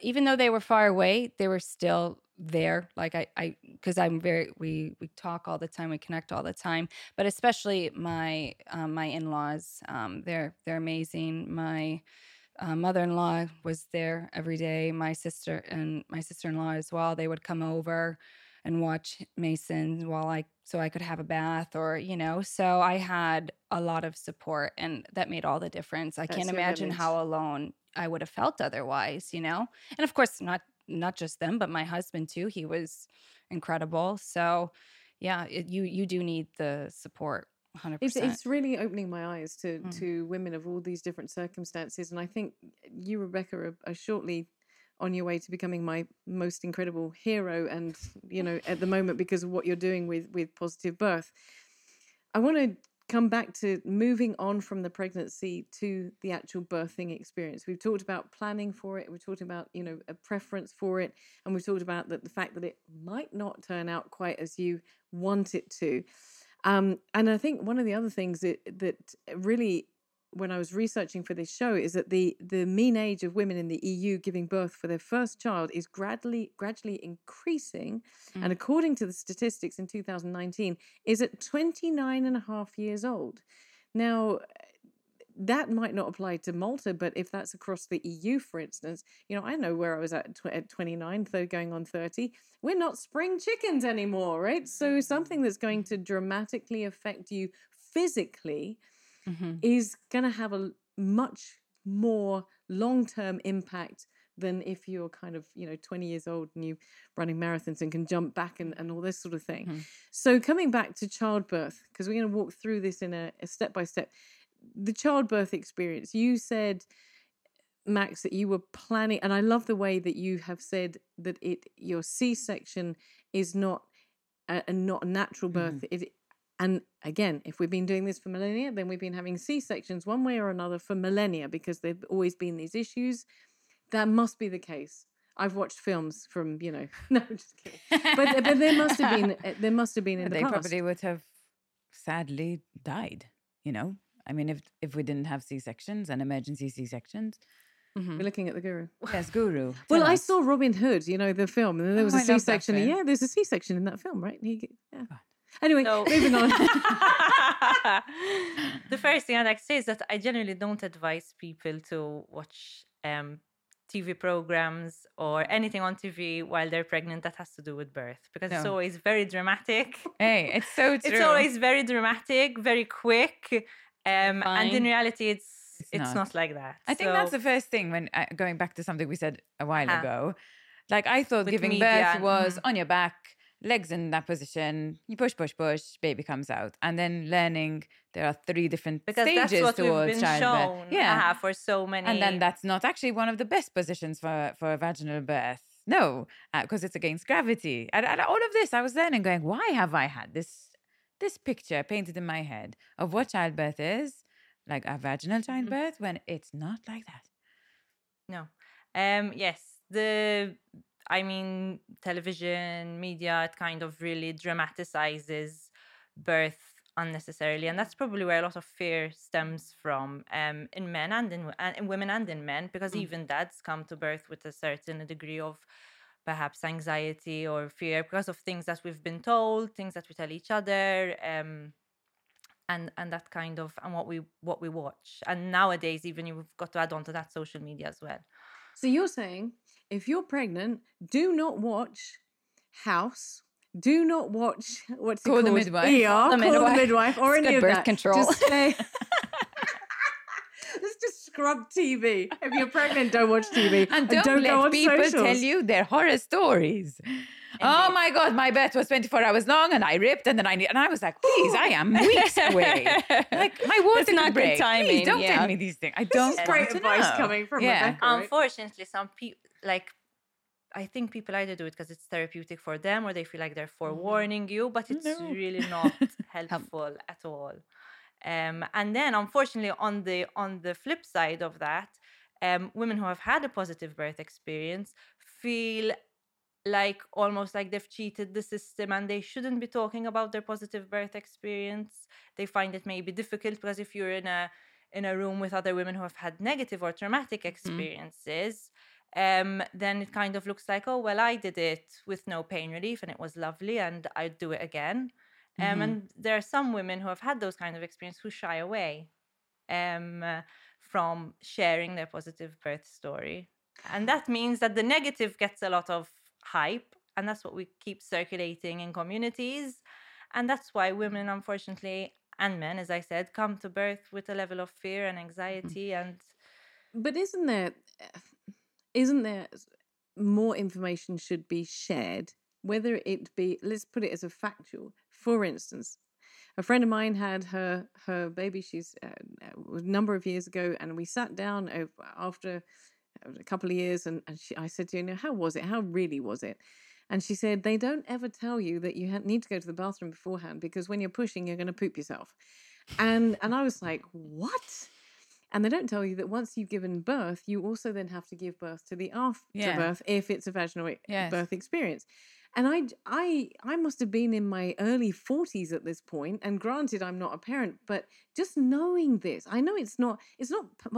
even though they were far away, they were still there. Like we talk all the time, we connect all the time. But especially my in-laws, they're amazing. My mother-in-law was there every day. My sister and my sister-in-law as well. They would come over and watch Mason so I could have a bath, or, so I had a lot of support, and that made all the difference. I can't imagine how alone I would have felt otherwise, And of course, not just them, but my husband too. He was incredible. So, yeah, you do need the support. 100%. It's really opening my eyes to women of all these different circumstances, and I think you, Rebecca, are shortly on your way to becoming my most incredible hero, and at the moment, because of what you're doing with Positive Birth. I want to come back to moving on from the pregnancy to the actual birthing experience. We've talked about planning for it, we've talked about a preference for it, and we've talked about the fact that it might not turn out quite as you want it to. And I think one of the other things that really, when I was researching for this show, is that the mean age of women in the EU giving birth for their first child is gradually increasing. Mm. And according to the statistics in 2019, is at 29 and a half years old. Now, that might not apply to Malta, but if that's across the EU, for instance, I know where I was at 29, though, going on 30. We're not spring chickens anymore, right? So something that's going to dramatically affect you physically, mm-hmm. is going to have a much more long-term impact than if you're 20 years old and you're running marathons and can jump back and all this sort of thing. Mm-hmm. So coming back to childbirth, because we're going to walk through this in a step-by-step, the childbirth experience, you said, Max, that you were planning, and I love the way that you have said that your C-section is not a natural birth. Mm-hmm. And again, if we've been doing this for millennia, then we've been having C-sections one way or another for millennia, because there've always been these issues. That must be the case. I've watched films from, no, just kidding. But there must have been in the past. They probably would have sadly died, I mean, if we didn't have C-sections and emergency C-sections. Mm-hmm. We're looking at the guru. Yes, guru. Well, I saw Robin Hood, the film, and there was a C-section. Yeah, there's a C-section in that film, right? Anyway, moving on. The first thing I'd like to say is that I generally don't advise people to watch TV programs or anything on TV while they're pregnant that has to do with birth, because it's always very dramatic. Hey, it's so true. It's always very dramatic, very quick. And in reality, it's not like that. I think that's the first thing, when going back to something we said a while ago. Like, I thought giving birth was on your back. legs in that position, you push, push, push, baby comes out. And then learning there are three different stages that's what towards we've been childbirth. Shown, for so many. And then that's not actually one of the best positions for a vaginal birth. No, because it's against gravity. And all of this, I was learning, going, why have I had this picture painted in my head of what childbirth is, like a vaginal childbirth, when it's not like that? No. Television, media, it kind of really dramatizes birth unnecessarily. And that's probably where a lot of fear stems from in men and in women and in men, because even dads come to birth with a certain degree of perhaps anxiety or fear because of things that we've been told, things that we tell each other, and that kind of, and what we watch. And nowadays, even you've got to add on to that social media as well. So you're saying, if you're pregnant, do not watch House. Do not watch call the midwife. The midwife or any of that. Birth control. Let's just scrub TV. If you're pregnant, don't watch TV. And don't let people tell you their horror stories. Indeed. Oh my God, my birth was 24 hours long and I ripped and then I was like, please, I am weeks away. Like, my water could not break. Good timing. Please, don't tell me these things. I don't want to know. This is great advice coming from Rebecca. Right? Unfortunately, some people, like, I think people either do it because it's therapeutic for them or they feel like they're forewarning you, but it's really not helpful at all. And then, unfortunately, on the flip side of that, women who have had a positive birth experience feel like almost like they've cheated the system and they shouldn't be talking about their positive birth experience. They find it maybe difficult because if you're in a room with other women who have had negative or traumatic experiences, then it kind of looks like, oh, well, I did it with no pain relief and it was lovely and I'd do it again. And there are some women who have had those kind of experiences who shy away from sharing their positive birth story. And that means that the negative gets a lot of hype, and that's what we keep circulating in communities. And that's why women, unfortunately, and men, as I said, come to birth with a level of fear and anxiety. But isn't there more information should be shared, whether it be, let's put it as a factual. For instance, a friend of mine had her baby, she's a number of years ago, and we sat down after a couple of years and I said to her, now, how was it? How really was it? And she said, they don't ever tell you that you need to go to the bathroom beforehand because when you're pushing, you're going to poop yourself. And I was like, what? And they don't tell you that once you've given birth, you also then have to give birth to the afterbirth if it's a vaginal birth experience. And I must have been in my early 40s at this point. And granted, I'm not a parent, but just knowing this, I know it's not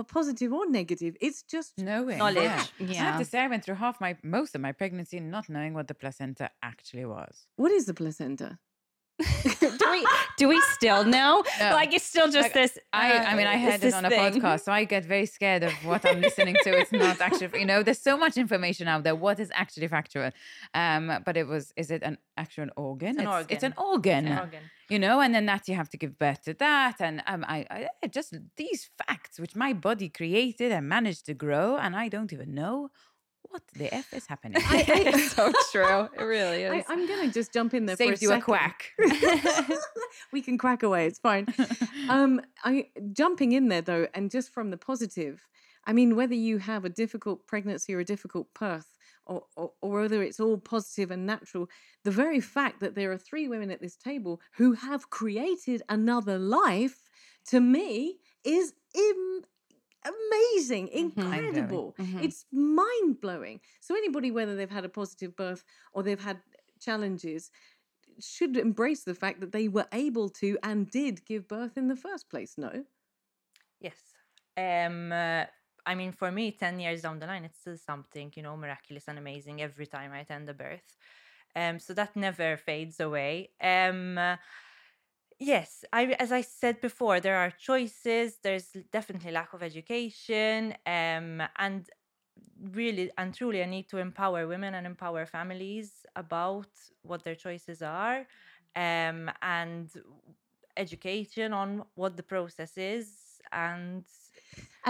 positive or negative. It's just knowing knowledge. Yeah. Yeah. I have to say, I went through most of my pregnancy not knowing what the placenta actually was. What is the placenta? Do we still know? No. Like, it's still just like, this. I heard it on a podcast, so I get very scared of what I'm listening to. It's not actually, there's so much information out there. What is actually factual? But is it an actual organ? It's an organ. And then that you have to give birth to that. And I just these facts, which my body created and managed to grow, and I don't even know. What the F is happening? It's so true. It really is. I'm going to just jump in there for a second. Save you a quack. We can quack away. It's fine. Jumping in there, though, and just from the positive, I mean, whether you have a difficult pregnancy or a difficult birth or whether it's all positive and natural, the very fact that there are three women at this table who have created another life, to me, is amazing, incredible. It's mind-blowing. So anybody, whether they've had a positive birth or they've had challenges, should embrace the fact that they were able to and did give birth in the first place, no? Yes. For me, 10 years down the line, it's still something, miraculous and amazing every time I attend a birth. So that never fades away. Yes, as I said before, there are choices. There's definitely lack of education, and really and truly a need to empower women and empower families about what their choices are, and education on what the process is, And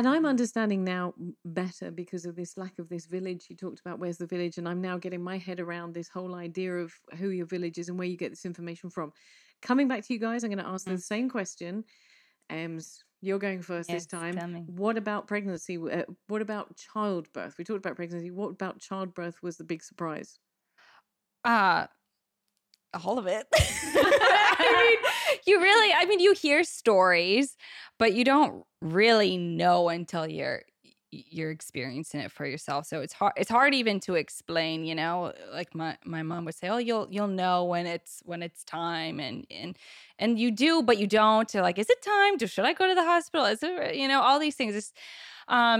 I'm understanding now better because of this lack of this village. You talked about where's the village, and I'm now getting my head around this whole idea of who your village is and where you get this information from. Coming back to you guys, I'm going to ask the same question. You're going first this time. What about pregnancy? What about childbirth? We talked about pregnancy. What about childbirth was the big surprise? All of it. I mean, you hear stories, but you don't really know until you're experiencing it for yourself. So it's hard even to explain, you know, like my mom would say, oh, you'll know when it's time. And you do, but you don't. You're like, is it time? Should I go to the hospital? Is it, you know, all these things. All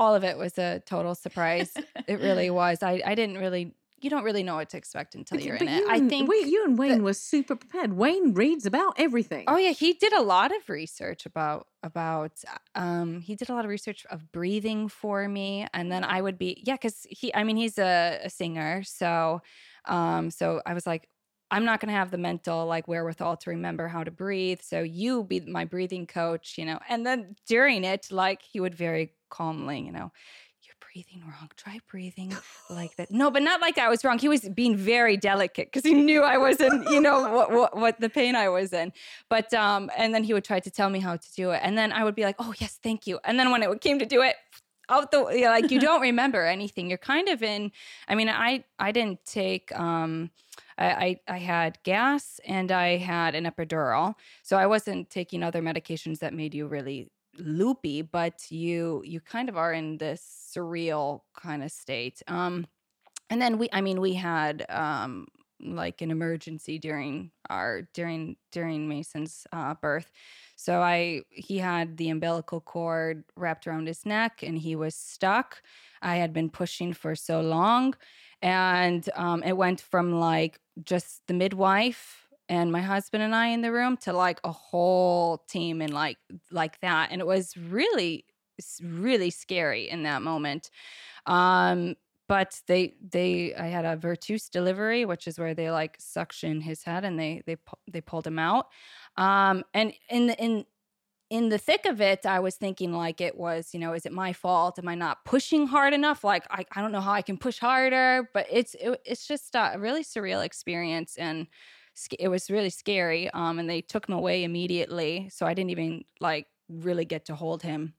of it was a total surprise. It really was. I didn't really, you don't really know what to expect until you're in it. I think you and Wayne were super prepared. Wayne reads about everything. Oh yeah, he did a lot of research of breathing for me, and then I would be because he's a singer, so I was like, I'm not going to have the mental wherewithal to remember how to breathe. So you be my breathing coach, you know. And then during it, he would very calmly, you know, breathing wrong, try breathing like that. No, but not like I was wrong. He was being very delicate because he knew I wasn't, you know, what the pain I was in. But, and then he would try to tell me how to do it. And then I would be like, oh, yes, thank you. And then when it came to do it, you don't remember anything. You're kind of in, I mean, I didn't take, I had gas and I had an epidural. So I wasn't taking other medications that made you really loopy, but you kind of are in this surreal kind of state. And then we had an emergency during Mason's birth. So he had the umbilical cord wrapped around his neck and he was stuck. I had been pushing for so long, and it went from just the midwife and my husband and I in the room to a whole team and like that. And it was really, really scary in that moment. But I had a vertuous delivery, which is where they suction his head and they pulled him out. And in the thick of it, I was thinking it was, you know, is it my fault? Am I not pushing hard enough? I don't know how I can push harder, but it's just a really surreal experience. And it was really scary, and they took him away immediately, so I didn't even really get to hold him.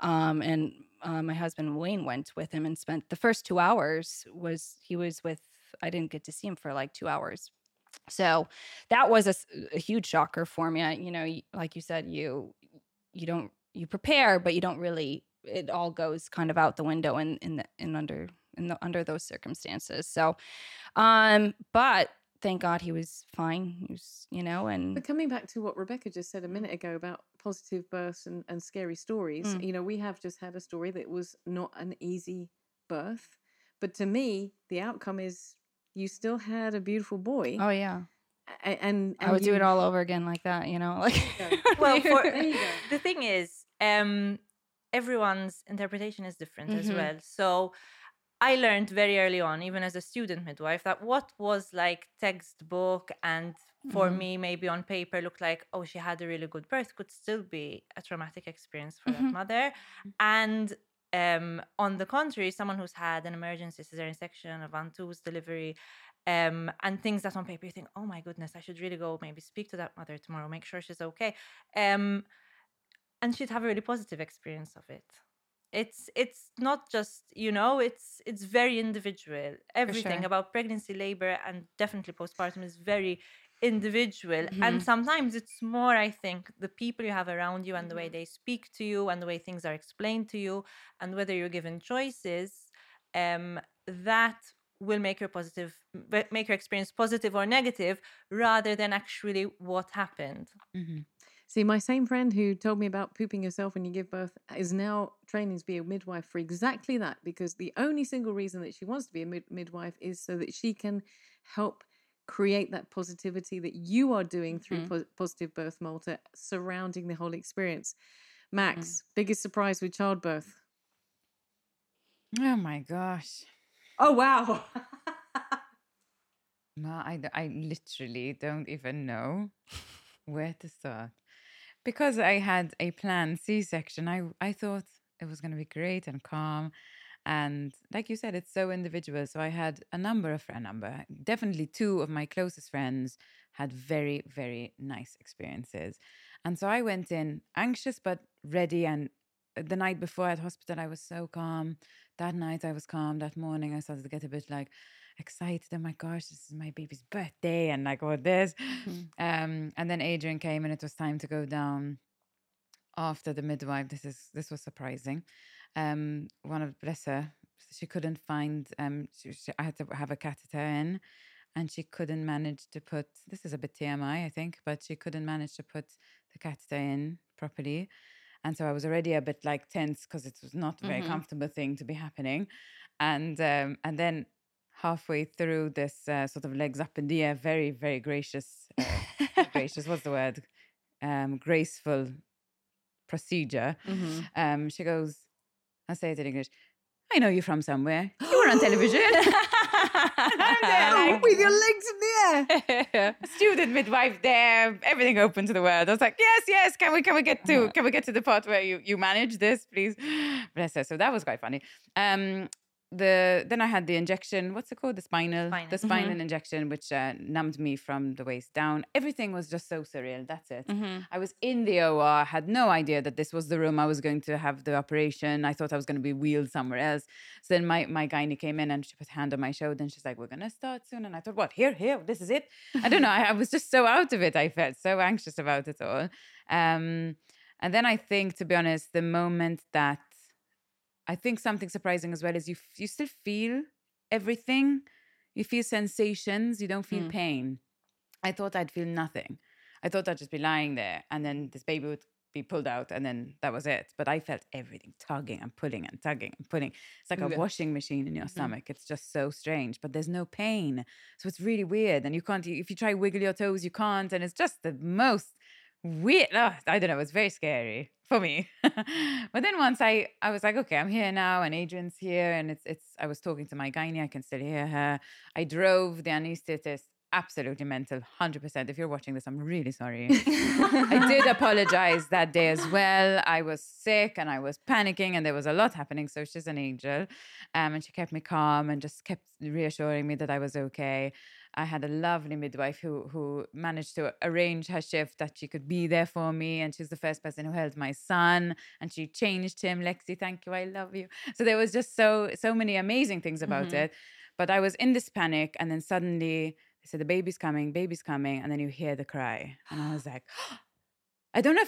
And my husband Wayne went with him and spent the first 2 hours I didn't get to see him for 2 hours. So that was a huge shocker for me. You know, like you said, you prepare, but you don't really. It all goes kind of out the window under those circumstances. So, but. Thank God he was fine. He was, you know, and. But coming back to what Rebecca just said a minute ago about positive births and scary stories, you know, we have just had a story that was not an easy birth. But to me, the outcome is you still had a beautiful boy. Oh, yeah. And I would do it all over again like that, you know. Well, the thing is, everyone's interpretation is different as well. So. I learned very early on, even as a student midwife, that what was textbook and for me maybe on paper looked like, oh, she had a really good birth, could still be a traumatic experience for that mother. And on the contrary, someone who's had an emergency cesarean section, a Ventouse delivery, and things that on paper you think, oh my goodness, I should really go maybe speak to that mother tomorrow, make sure she's okay. And she'd have a really positive experience of it. It's not just, you know, it's very individual. Everything about pregnancy, labor, and definitely postpartum is very individual. And sometimes it's more, I think, the people you have around you and the way they speak to you and the way things are explained to you and whether you're given choices that will make your experience positive or negative rather than actually what happened. Mm-hmm. See, my same friend who told me about pooping yourself when you give birth is now training to be a midwife for exactly that, because the only single reason that she wants to be a midwife is so that she can help create that positivity that you are doing through Positive Birth Malta surrounding the whole experience. Max, biggest surprise with childbirth? Oh, my gosh. Oh, wow. No, I literally don't even know where to start. because I had a planned C-section, I thought it was going to be great and calm. And like you said, it's so individual. So I had definitely two of my closest friends had very, very nice experiences. And so I went in anxious but ready. And the night before at hospital, I was so calm. That night I was calm. That morning I started to get a bit like excited. Oh my gosh, this is my baby's birthday and like all this. And then Adrian came and it was time to go down after the midwife. This was surprising. One of, bless her, she couldn't find, I had to have a catheter in, and she couldn't manage to put, this is a bit TMI, I think, but she couldn't manage to put the catheter in properly. And so I was already a bit like tense because it was not a very comfortable thing to be happening. And then halfway through this sort of legs up in the air, very, very gracious, what's the word? Graceful procedure. She goes, I say it in English, I know you from somewhere. You were on television. I'm there, like, with your legs in the air. Student midwife there, everything open to the world. I was like, yes, can we get to the part where you manage this, please? Bless her. So that was quite funny. Then I had the injection, what's it called? The spinal injection, which numbed me from the waist down. Everything was just so surreal. That's it. I was in the OR, had no idea that this was the room I was going to have the operation. I thought I was going to be wheeled somewhere else. So then my gynae came in and she put a hand on my shoulder and she's like, we're going to start soon. And I thought, what? Here, this is it? I don't know. I was just so out of it. I felt so anxious about it all. And then I think, to be honest, the moment that I think something surprising as well is you still feel everything. You feel sensations. You don't feel pain. I thought I'd feel nothing. I thought I'd just be lying there and then this baby would be pulled out and then that was it. But I felt everything tugging and pulling and tugging and pulling. It's like a washing machine in your stomach. It's just so strange. But there's no pain. So it's really weird. And you can't, if you try to wiggle your toes, you can't. And it's just the most weird. Oh, I don't know. It's very scary for me. But then once I was like, okay, I'm here now and Adrian's here and it's I was talking to my gynae. I can still hear her. I drove the anesthetist, absolutely mental, 100%. If you're watching this, I'm really sorry. I did apologize that day as well. I was sick and I was panicking and there was a lot happening. So she's an angel. And she kept me calm and just kept reassuring me that I was okay. I had a lovely midwife who managed to arrange her shift that she could be there for me. And she's the first person who held my son and she changed him. Lexi, thank you. I love you. So there was just so many amazing things about it. But I was in this panic and then suddenly they said, the baby's coming. And then you hear the cry. And I was like, I don't know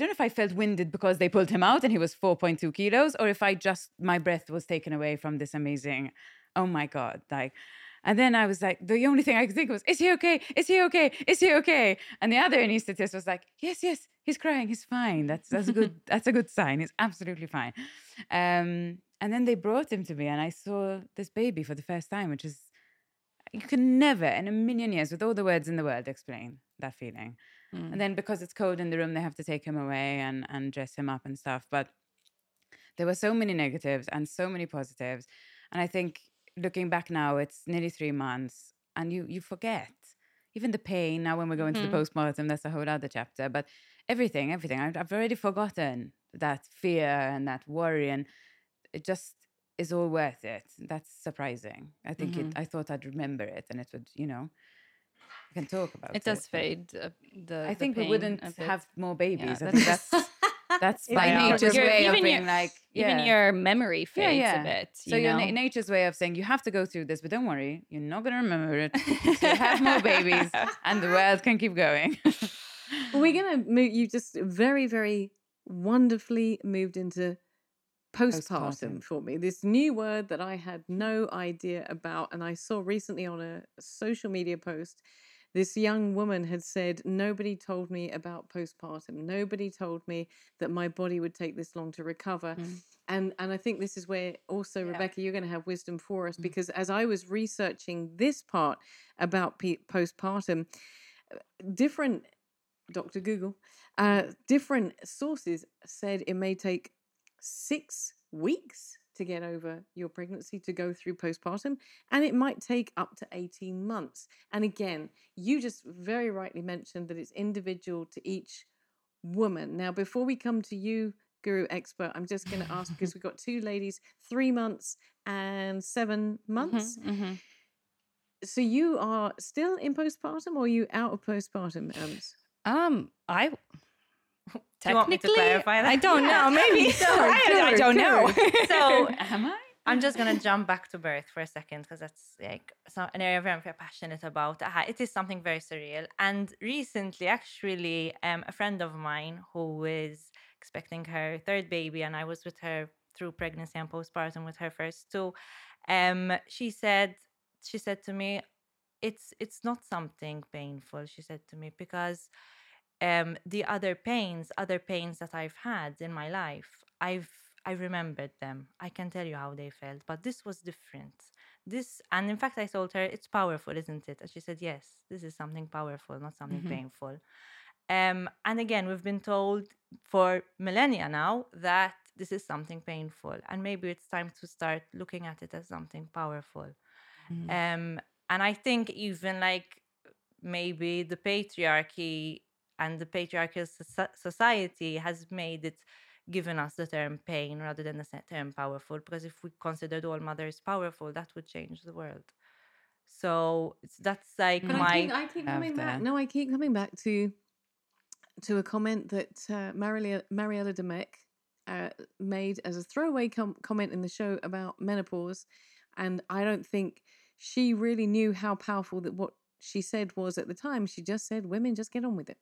if I felt winded because they pulled him out and he was 4.2 kilos or if I just, my breath was taken away from this amazing, oh my God, like. And then I was like, the only thing I could think was, is he okay? Is he okay? Is he okay? And the other anesthetist was like, yes, he's crying. He's fine. That's a good sign. He's absolutely fine. And then they brought him to me and I saw this baby for the first time, which is, you can never in a million years with all the words in the world explain that feeling. And then because it's cold in the room, they have to take him away and dress him up and stuff. But there were so many negatives and so many positives. And I think, looking back now, it's nearly 3 months and you forget. Even the pain, now when we're going to the postpartum, that's a whole other chapter. But everything, I've already forgotten that fear and that worry and it just is all worth it. That's surprising. I think I thought I'd remember it and it would, we can talk about it. It does fade. I think we wouldn't have more babies. Yeah, that's that's by nature's way of being like... Yeah. Even your memory fades a bit. Your nature's way of saying, you have to go through this, but don't worry, you're not going to remember it. So you have more babies and the world can keep going. We're going to move... You just very, very wonderfully moved into postpartum for me. This new word that I had no idea about and I saw recently on a social media post. This young woman had said, nobody told me about postpartum. Nobody told me that my body would take this long to recover. And I think this is where also, Rebecca, you're going to have wisdom for us because as I was researching this part about postpartum, different, Dr. Google, different sources said it may take 6 weeks to get over your pregnancy, to go through postpartum, and it might take up to 18 months. And again, you just very rightly mentioned that it's individual to each woman. Now, before we come to you, Guru Expert, I'm just going to ask, because we've got two ladies, 3 months and 7 months. Mm-hmm, mm-hmm. So you are still in postpartum, or are you out of postpartum, Ems? I technically, do you want me to clarify that? I don't know. Maybe so. I don't know. So am I? I'm just going to jump back to birth for a second, because that's like an area I'm very passionate about. It is something very surreal. And recently, actually, a friend of mine who is expecting her third baby, and I was with her through pregnancy and postpartum with her first two, she said to me, it's not something painful, she said to me, because the other pains that I've had in my life, I remembered them. I can tell you how they felt, but this was different. And in fact, I told her, it's powerful, isn't it? And she said, yes, this is something powerful, not something painful. And again, we've been told for millennia now that this is something painful, and maybe it's time to start looking at it as something powerful. Mm-hmm. And I think even like maybe the patriarchy and the patriarchal society has made it, given us the term pain rather than the term powerful, because if we considered all mothers powerful, that would change the world. So that's like I keep coming back to a comment that Mariella Demeck made as a throwaway comment in the show about menopause, and I don't think she really knew how powerful that what she said was at the time. She just said, women just get on with it.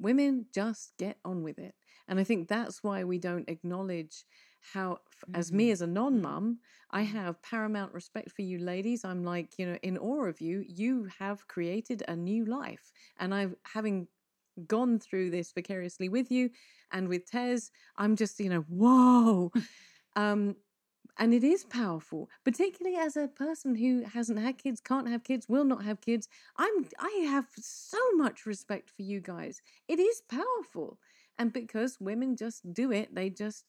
Women just get on with it. And I think that's why we don't acknowledge how, as me as a non-mum, I have paramount respect for you ladies. I'm like, in awe of you. You have created a new life. And having gone through this vicariously with you and with Tez, I'm just, whoa. And it is powerful, particularly as a person who hasn't had kids, can't have kids, will not have kids. I have so much respect for you guys. It is powerful. And because women just do it, they just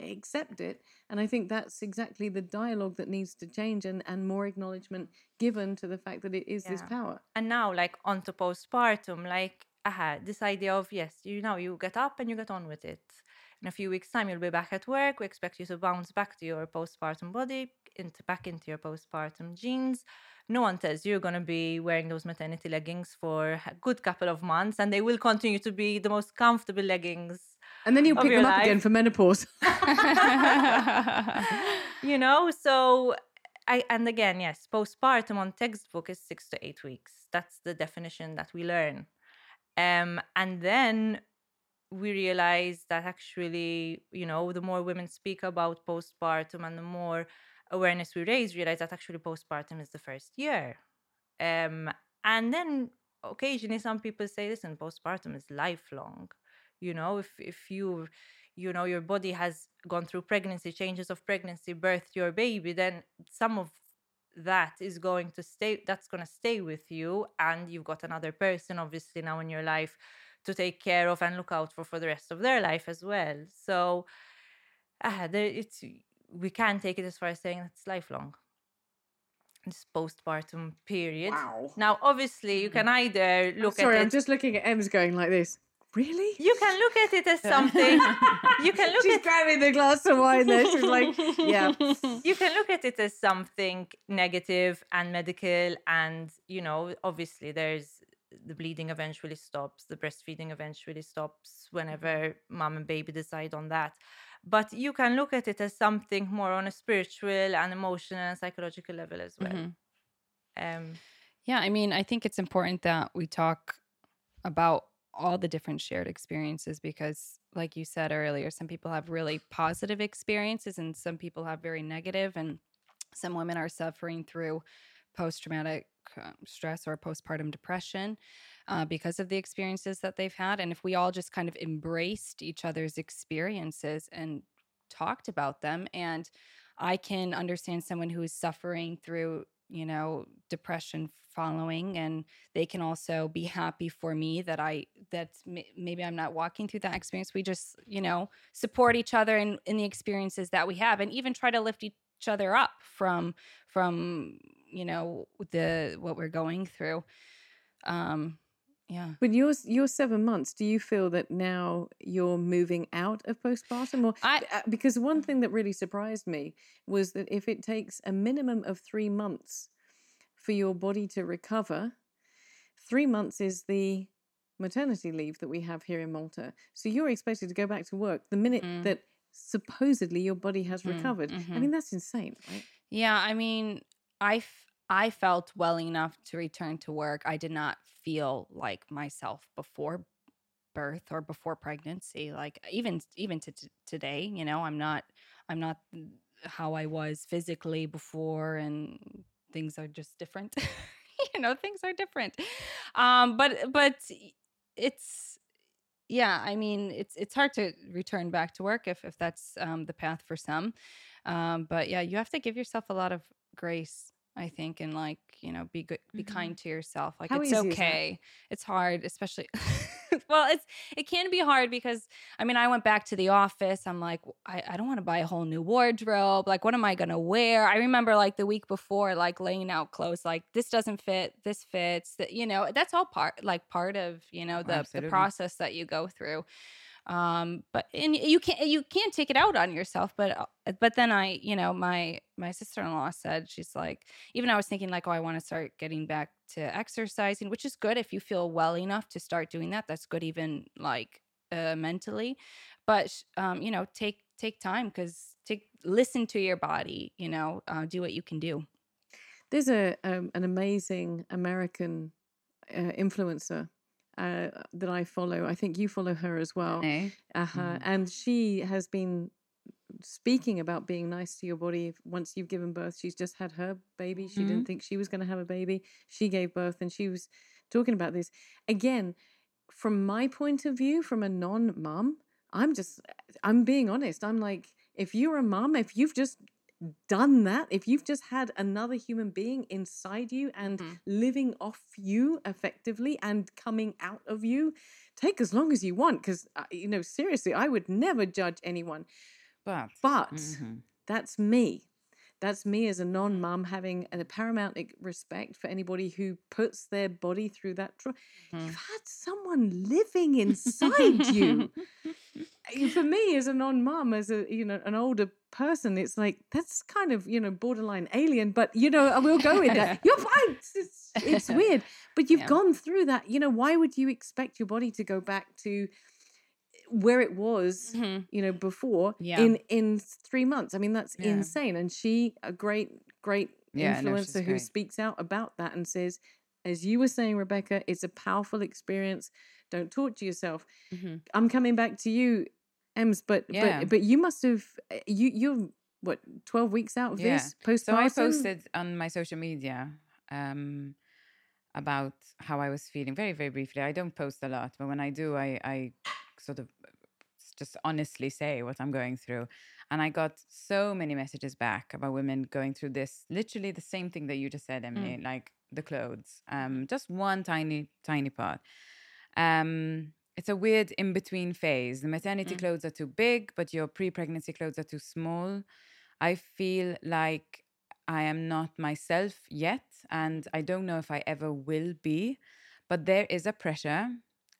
accept it. And I think that's exactly the dialogue that needs to change, and more acknowledgement given to the fact that it is this power. And now, like, onto postpartum, like, this idea of, yes, you get up and you get on with it. In a few weeks' time, you'll be back at work. We expect you to bounce back to your postpartum body, back into your postpartum jeans. No one tells you you're going to be wearing those maternity leggings for a good couple of months, and they will continue to be the most comfortable leggings. And then you'll pick them up again for menopause. So and again, yes, postpartum on textbook is 6 to 8 weeks. That's the definition that we learn. And then we realize that actually, the more women speak about postpartum and the more awareness we realize that actually postpartum is the first year. And then occasionally some people say, listen, postpartum is lifelong. If you your body has gone through pregnancy, changes of pregnancy, birth your baby, then some of that is going to stay, that's going to stay with you. And you've got another person, obviously, now in your life to take care of and look out for the rest of their life as well. So we can take it as far as saying that it's lifelong, this postpartum period. Wow. Now, obviously, you can either look at it... Sorry, I'm just looking at Ems going like this. Really? You can look at it as something... She's grabbing the glass of wine there. She's like, yeah. You can look at it as something negative and medical and, obviously there's... The bleeding eventually stops. The breastfeeding eventually stops whenever mom and baby decide on that. But you can look at it as something more on a spiritual and emotional and psychological level as well. Mm-hmm. I think it's important that we talk about all the different shared experiences, because like you said earlier, some people have really positive experiences and some people have very negative, and some women are suffering through post-traumatic stress or postpartum depression because of the experiences that they've had. And if we all just kind of embraced each other's experiences and talked about them, and I can understand someone who is suffering through, depression following, and they can also be happy for me that maybe I'm not walking through that experience. We just, support each other in the experiences that we have, and even try to lift each other up from what we're going through. Yeah. But you're 7 months. Do you feel that now you're moving out of postpartum? Or because one thing that really surprised me was that if it takes a minimum of 3 months for your body to recover, 3 months is the maternity leave that we have here in Malta. So you're expected to go back to work the minute that supposedly your body has recovered. Mm-hmm. I mean, that's insane, right? Yeah, I mean, I felt well enough to return to work. I did not feel like myself before birth or before pregnancy. Like even to today, you know, I'm not how I was physically before, and things are just different. You know, things are different. But it's, yeah, I mean, it's hard to return back to work if that's the path for some. But yeah, you have to give yourself a lot of grace, I think, and like, you know, be good, be kind to yourself. Like, how it's okay. It's hard, especially. Well, it can be hard because, I mean, I went back to the office. I'm like, I don't want to buy a whole new wardrobe. Like, what am I going to wear? I remember like the week before, like laying out clothes, like this doesn't fit, this fits, that, you know, that's all part of, you know, the process that you go through. But, and you can't take it out on yourself, but then I, you know, my sister-in-law said, she's like, even I was thinking like, oh, I want to start getting back to exercising, which is good. If you feel well enough to start doing that, that's good, even like, mentally, but, you know, take time, cause listen to your body, you know, do what you can do. There's an amazing American, influencer, that I follow. I think you follow her as well. Eh? Uh-huh. Mm. And she has been speaking about being nice to your body once you've given birth. She's just had her baby. She didn't think she was going to have a baby. She gave birth, and she was talking about this. Again, from my point of view, from a non-mom, I'm being honest. I'm like, if you're a mom, if you've just done that, if you've just had another human being inside you and living off you effectively and coming out of you, take as long as you want, because, you know, seriously, I would never judge anyone, but that's me as a non-mum, having a paramount respect for anybody who puts their body through that you've had someone living inside you. For me as a non-mum, as a, you know, an older person, it's like, that's kind of, you know, borderline alien, but, you know, I will go with that. You're fine. It's weird, but you've gone through that. You know, why would you expect your body to go back to where it was, you know, before in 3 months? I mean, that's insane. And she, a great influencer who speaks out about that and says, as you were saying, Rebecca, it's a powerful experience. Don't torture yourself. I'm coming back to you, Ems, but you must have, you're what, 12 weeks out of this postpartum? So I posted on my social media about how I was feeling very, very briefly. I don't post a lot, but when I do, I sort of just honestly say what I'm going through. And I got so many messages back about women going through this, literally the same thing that you just said, Emily, like the clothes, just one tiny, tiny part. It's a weird in-between phase. The maternity clothes are too big, but your pre-pregnancy clothes are too small. I feel like I am not myself yet, and I don't know if I ever will be, but there is a pressure,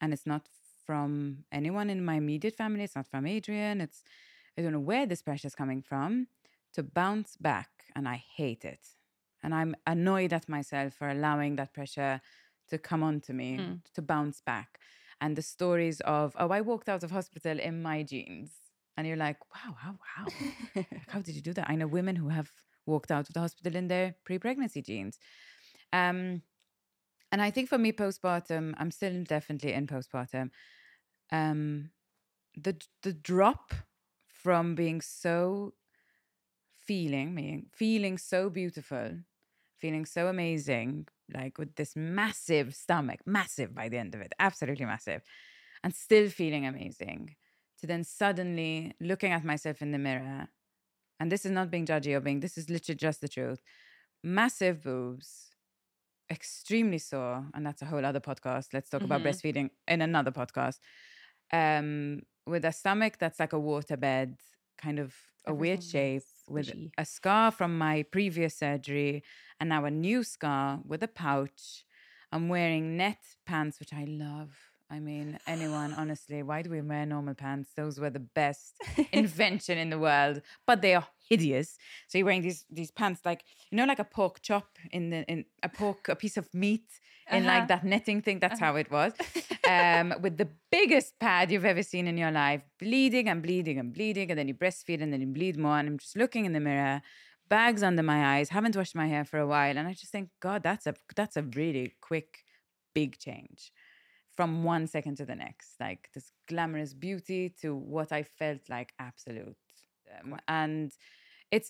and it's not from anyone in my immediate family. It's not from Adrian. I don't know where this pressure is coming from, to bounce back, and I hate it. And I'm annoyed at myself for allowing that pressure to come onto me, to bounce back. And the stories of, oh, I walked out of hospital in my jeans. And you're like, wow. How did you do that? I know women who have walked out of the hospital in their pre-pregnancy jeans. And I think for me, postpartum, I'm still definitely in postpartum. The drop from being so feeling so beautiful, feeling so amazing, like with this massive stomach, massive by the end of it, absolutely massive, and still feeling amazing, to then suddenly looking at myself in the mirror, and this is not being judgy or being, this is literally just the truth, massive boobs, extremely sore, and that's a whole other podcast, let's talk about breastfeeding in another podcast, with a stomach that's like a waterbed, kind of a weird shape, with a scar from my previous surgery, and now a new scar with a pouch. I'm wearing net pants, which I love. I mean, anyone, honestly, why do we wear normal pants? Those were the best invention in the world, but they are hideous. So you're wearing these pants like, you know, like a pork chop a piece of meat in like that netting thing. That's how it was. With the biggest pad you've ever seen in your life, bleeding and bleeding and bleeding. And then you breastfeed and then you bleed more. And I'm just looking in the mirror, bags under my eyes, haven't washed my hair for a while. And I just think, God, that's a really quick, big change. From one second to the next, like this glamorous beauty to what I felt like absolute, and it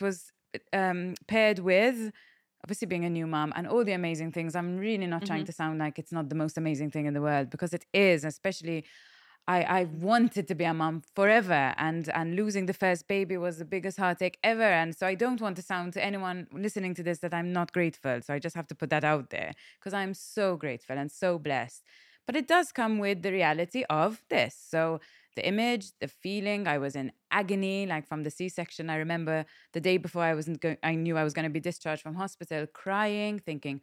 was paired with obviously being a new mom and all the amazing things. I'm really not trying to sound like it's not the most amazing thing in the world, because it is. Especially, I wanted to be a mom forever, and losing the first baby was the biggest heartache ever. And so I don't want to sound to anyone listening to this that I'm not grateful. So I just have to put that out there, because I'm so grateful and so blessed. But it does come with the reality of this. So the image, the feeling, I was in agony, like from the C-section. I remember the day before I knew I was going to be discharged from hospital, crying, thinking,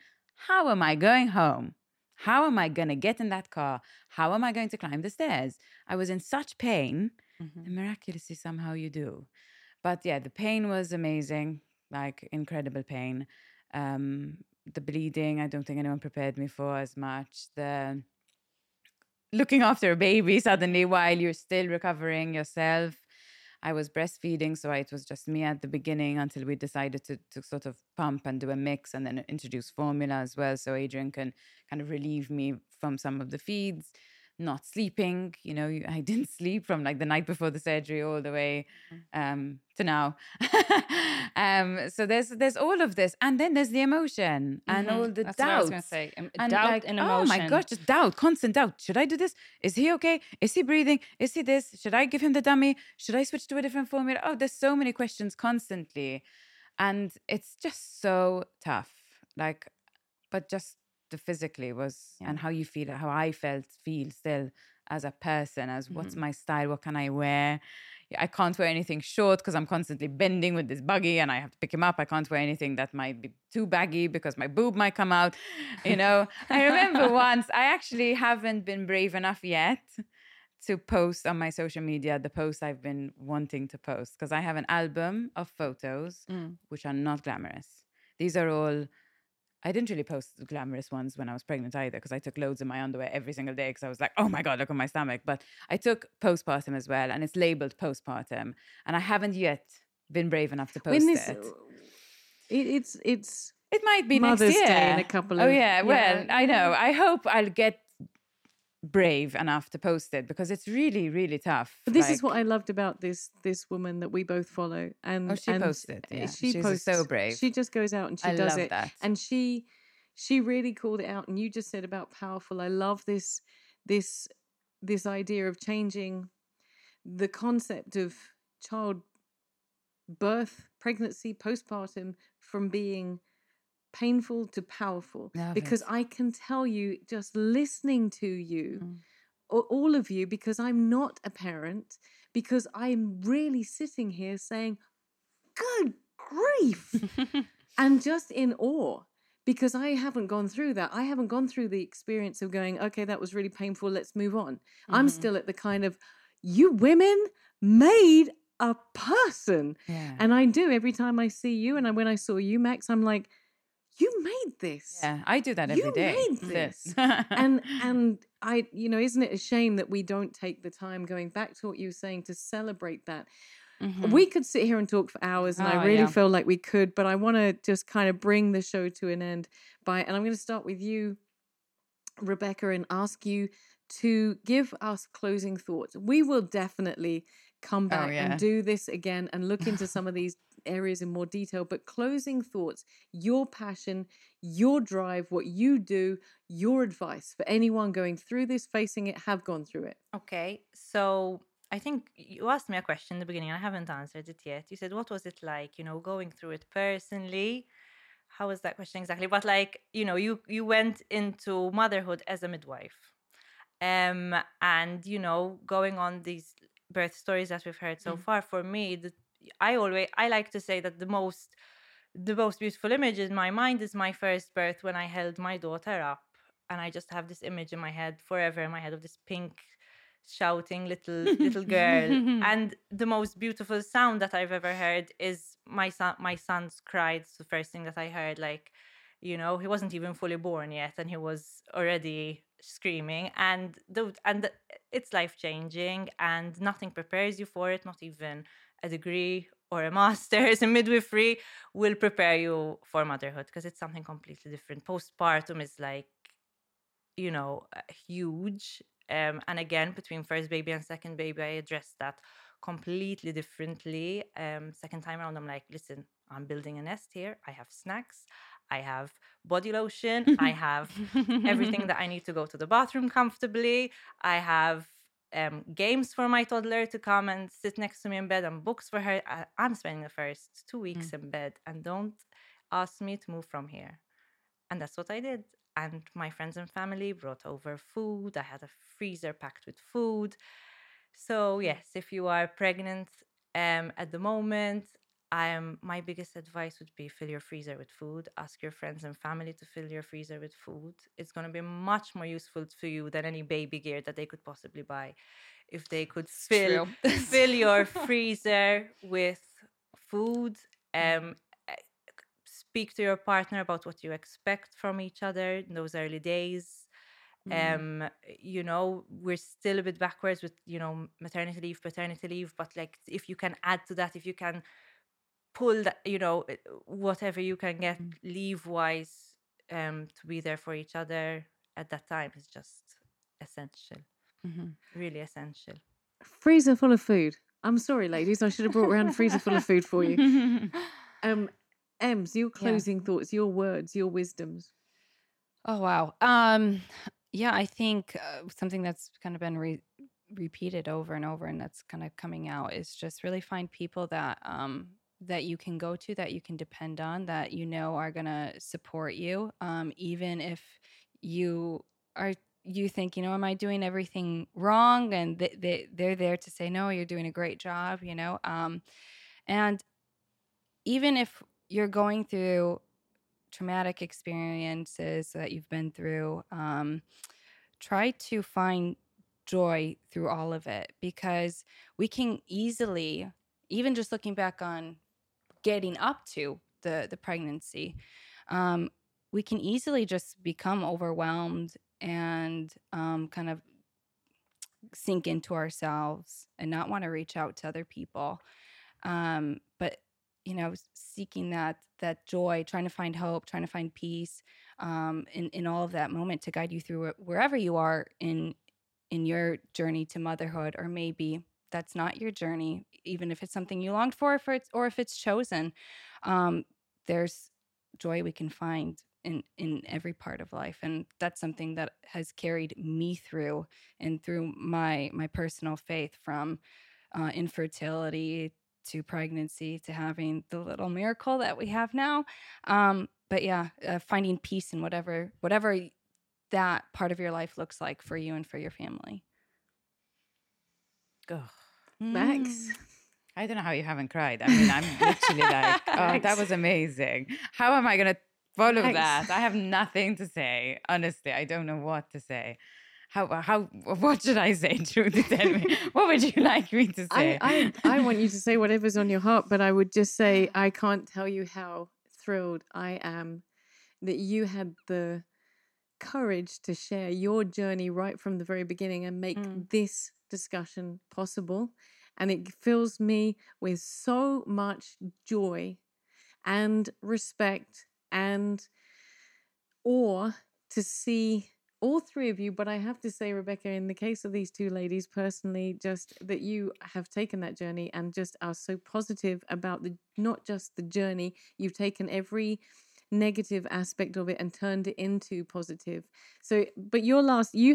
how am I going home? How am I going to get in that car? How am I going to climb the stairs? I was in such pain. And miraculously, somehow you do. But yeah, the pain was amazing, like incredible pain. The bleeding, I don't think anyone prepared me for as much. The looking after a baby suddenly while you're still recovering yourself. I was breastfeeding, so it was just me at the beginning until we decided to sort of pump and do a mix and then introduce formula as well, so Adrian can kind of relieve me from some of the feeds. Not sleeping, you know, I didn't sleep from like the night before the surgery all the way to now. So there's all of this, and then there's the emotion and all the doubts. That's what I was going to say. And doubt, like, and emotion. Oh my gosh, just doubt, constant doubt. Should I do this? Is he okay? Is he breathing? Is he this? Should I give him the dummy? Should I switch to a different formula? Oh, there's so many questions constantly, and it's just so tough. Like, but just. The physically was, and how you feel, how I feel still as a person, as what's my style, what can I wear? I can't wear anything short because I'm constantly bending with this buggy and I have to pick him up. I can't wear anything that might be too baggy because my boob might come out, you know. I remember once, I actually haven't been brave enough yet to post on my social media the post I've been wanting to post, because I have an album of photos which are not glamorous. These are all... I didn't really post the glamorous ones when I was pregnant either, because I took loads of my underwear every single day because I was like, oh my God, look at my stomach. But I took postpartum as well, and it's labeled postpartum, and I haven't yet been brave enough to post it. It might be Mother's next year. Day in a couple of... Oh yeah, well, yeah. I know. I hope I'll get brave enough to post it, because it's really, really tough. But this is what I loved about this woman that we both follow. And she posted. Yeah. She's posts, so brave. She just goes out and she does it. That. And she really called it out. And you just said about powerful. I love this idea of changing the concept of childbirth, pregnancy, postpartum from being painful to powerful. Love because it. I can tell you, just listening to you, all of you, because I'm not a parent, because I'm really sitting here saying, good grief, and just in awe, because I haven't gone through that. I haven't gone through the experience of going, okay, that was really painful, let's move on. I'm still at the kind of, you women made a person. Yeah. And I do every time I see you, and when I saw you, Max, I'm like, you made this. Yeah, I do that every day. You made this. and I, you know, isn't it a shame that we don't take the time, going back to what you were saying, to celebrate that? Mm-hmm. We could sit here and talk for hours, and I really feel like we could, but I want to just kind of bring the show to an end and I'm going to start with you, Rebecca, and ask you to give us closing thoughts. We will definitely come back and do this again and look into some of these areas in more detail, but closing thoughts, your passion, your drive, what you do, your advice for anyone going through this, facing it, have gone through it. Okay, so I think you asked me a question in the beginning and I haven't answered it yet. You said, what was it like, you know, going through it personally? How was that question exactly? But like, you know, you went into motherhood as a midwife, and, you know, going on these birth stories that we've heard so far, for me, I like to say that the most the most beautiful image in my mind is my first birth when I held my daughter up. And I just have this image in my head forever in my head of this pink shouting little girl. And the most beautiful sound that I've ever heard is my son's cry. It's the first thing that I heard. Like, you know, he wasn't even fully born yet and he was already screaming. And it's life-changing and nothing prepares you for it, not even a degree or a master's in midwifery will prepare you for motherhood, because it's something completely different. Postpartum is like, you know, huge. And again, between first baby and second baby, I addressed that completely differently. Second time around, I'm like, listen, I'm building a nest here. I have snacks. I have body lotion. I have everything that I need to go to the bathroom comfortably. I have games for my toddler to come and sit next to me in bed and books for her. I'm spending the first 2 weeks in bed, and don't ask me to move from here. And that's what I did. And my friends and family brought over food. I had a freezer packed with food. So yes, if you are pregnant at the moment, my biggest advice would be fill your freezer with food. Ask your friends and family to fill your freezer with food. It's going to be much more useful to you than any baby gear that they could possibly buy. If they could fill your freezer with food, speak to your partner about what you expect from each other in those early days. You know, we're still a bit backwards with, you know, maternity leave, paternity leave, but like if you can add to that, if you can pull that, you know, whatever you can get leave-wise to be there for each other at that time is just essential. Mm-hmm. Really essential. Freezer full of food. I'm sorry, ladies, I should have brought around a freezer full of food for you. Ems, your closing thoughts, your words, your wisdoms. Oh, wow. Yeah, I think something that's kind of been repeated over and over, and that's kind of coming out, is just really find people that that you can go to, that you can depend on, that you know are going to support you, even if you think, you know, am I doing everything wrong? And they're there to say, no, you're doing a great job, you know. And even if you're going through traumatic experiences that you've been through, try to find joy through all of it, because we can easily, even just looking back on getting up to the pregnancy, we can easily just become overwhelmed and kind of sink into ourselves and not want to reach out to other people. But you know, seeking that joy, trying to find hope, trying to find peace in all of that moment to guide you through wherever you are in your journey to motherhood, or maybe that's not your journey, even if it's something you longed for it's, or if it's chosen. There's joy we can find in every part of life, and that's something that has carried me through and through my personal faith, from infertility to pregnancy, to having the little miracle that we have now. But yeah, finding peace in whatever that part of your life looks like for you and for your family. Go. Max? I don't know how you haven't cried. I mean, I'm literally like, oh, that was amazing. How am I going to follow that? I have nothing to say. Honestly, I don't know what to say. What should I say, Trudy? Tell me. What would you like me to say? I want you to say whatever's on your heart, but I would just say I can't tell you how thrilled I am that you had the courage to share your journey right from the very beginning and make this discussion possible. And it fills me with so much joy and respect and awe to see all three of you, but I have to say, Rebecca, in the case of these two ladies personally, just that you have taken that journey and just are so positive about not just the journey, you've taken every negative aspect of it and turned it into positive. So, but you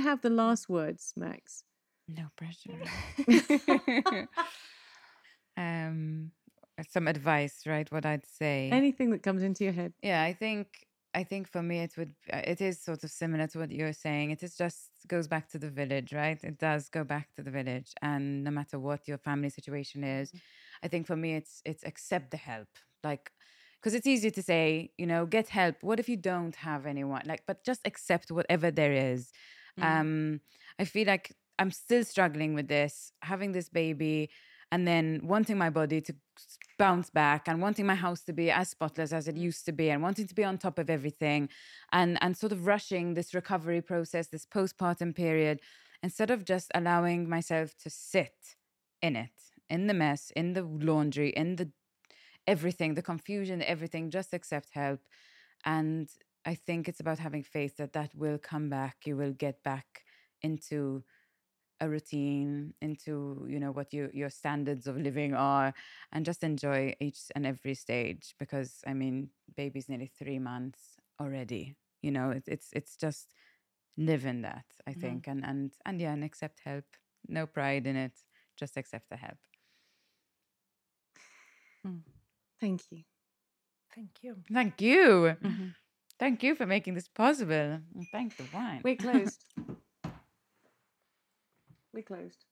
have the last words, Max. No pressure. Some advice, right? What I'd say. Anything that comes into your head. Yeah, I think for me it is sort of similar to what you're saying. It is just goes back to the village, right? It does go back to the village, and no matter what your family situation is, I think for me it's accept the help. Like, because it's easy to say, you know, get help. What if you don't have anyone? Like, but just accept whatever there is. I feel like I'm still struggling with this, having this baby and then wanting my body to bounce back and wanting my house to be as spotless as it used to be and wanting to be on top of everything and sort of rushing this recovery process, this postpartum period, instead of just allowing myself to sit in it, in the mess, in the laundry, in the everything, the confusion, everything, just accept help. And I think it's about having faith that that will come back. You will get back into a routine, into, you know, what your standards of living are, and just enjoy each and every stage. Because I mean, baby's nearly 3 months already. You know, it's just live in that, I think, and yeah, and accept help. No pride in it. Just accept the help. Thank you. Thank you. Thank you. Mm-hmm. Thank you for making this possible. And thank the wine. We're closed.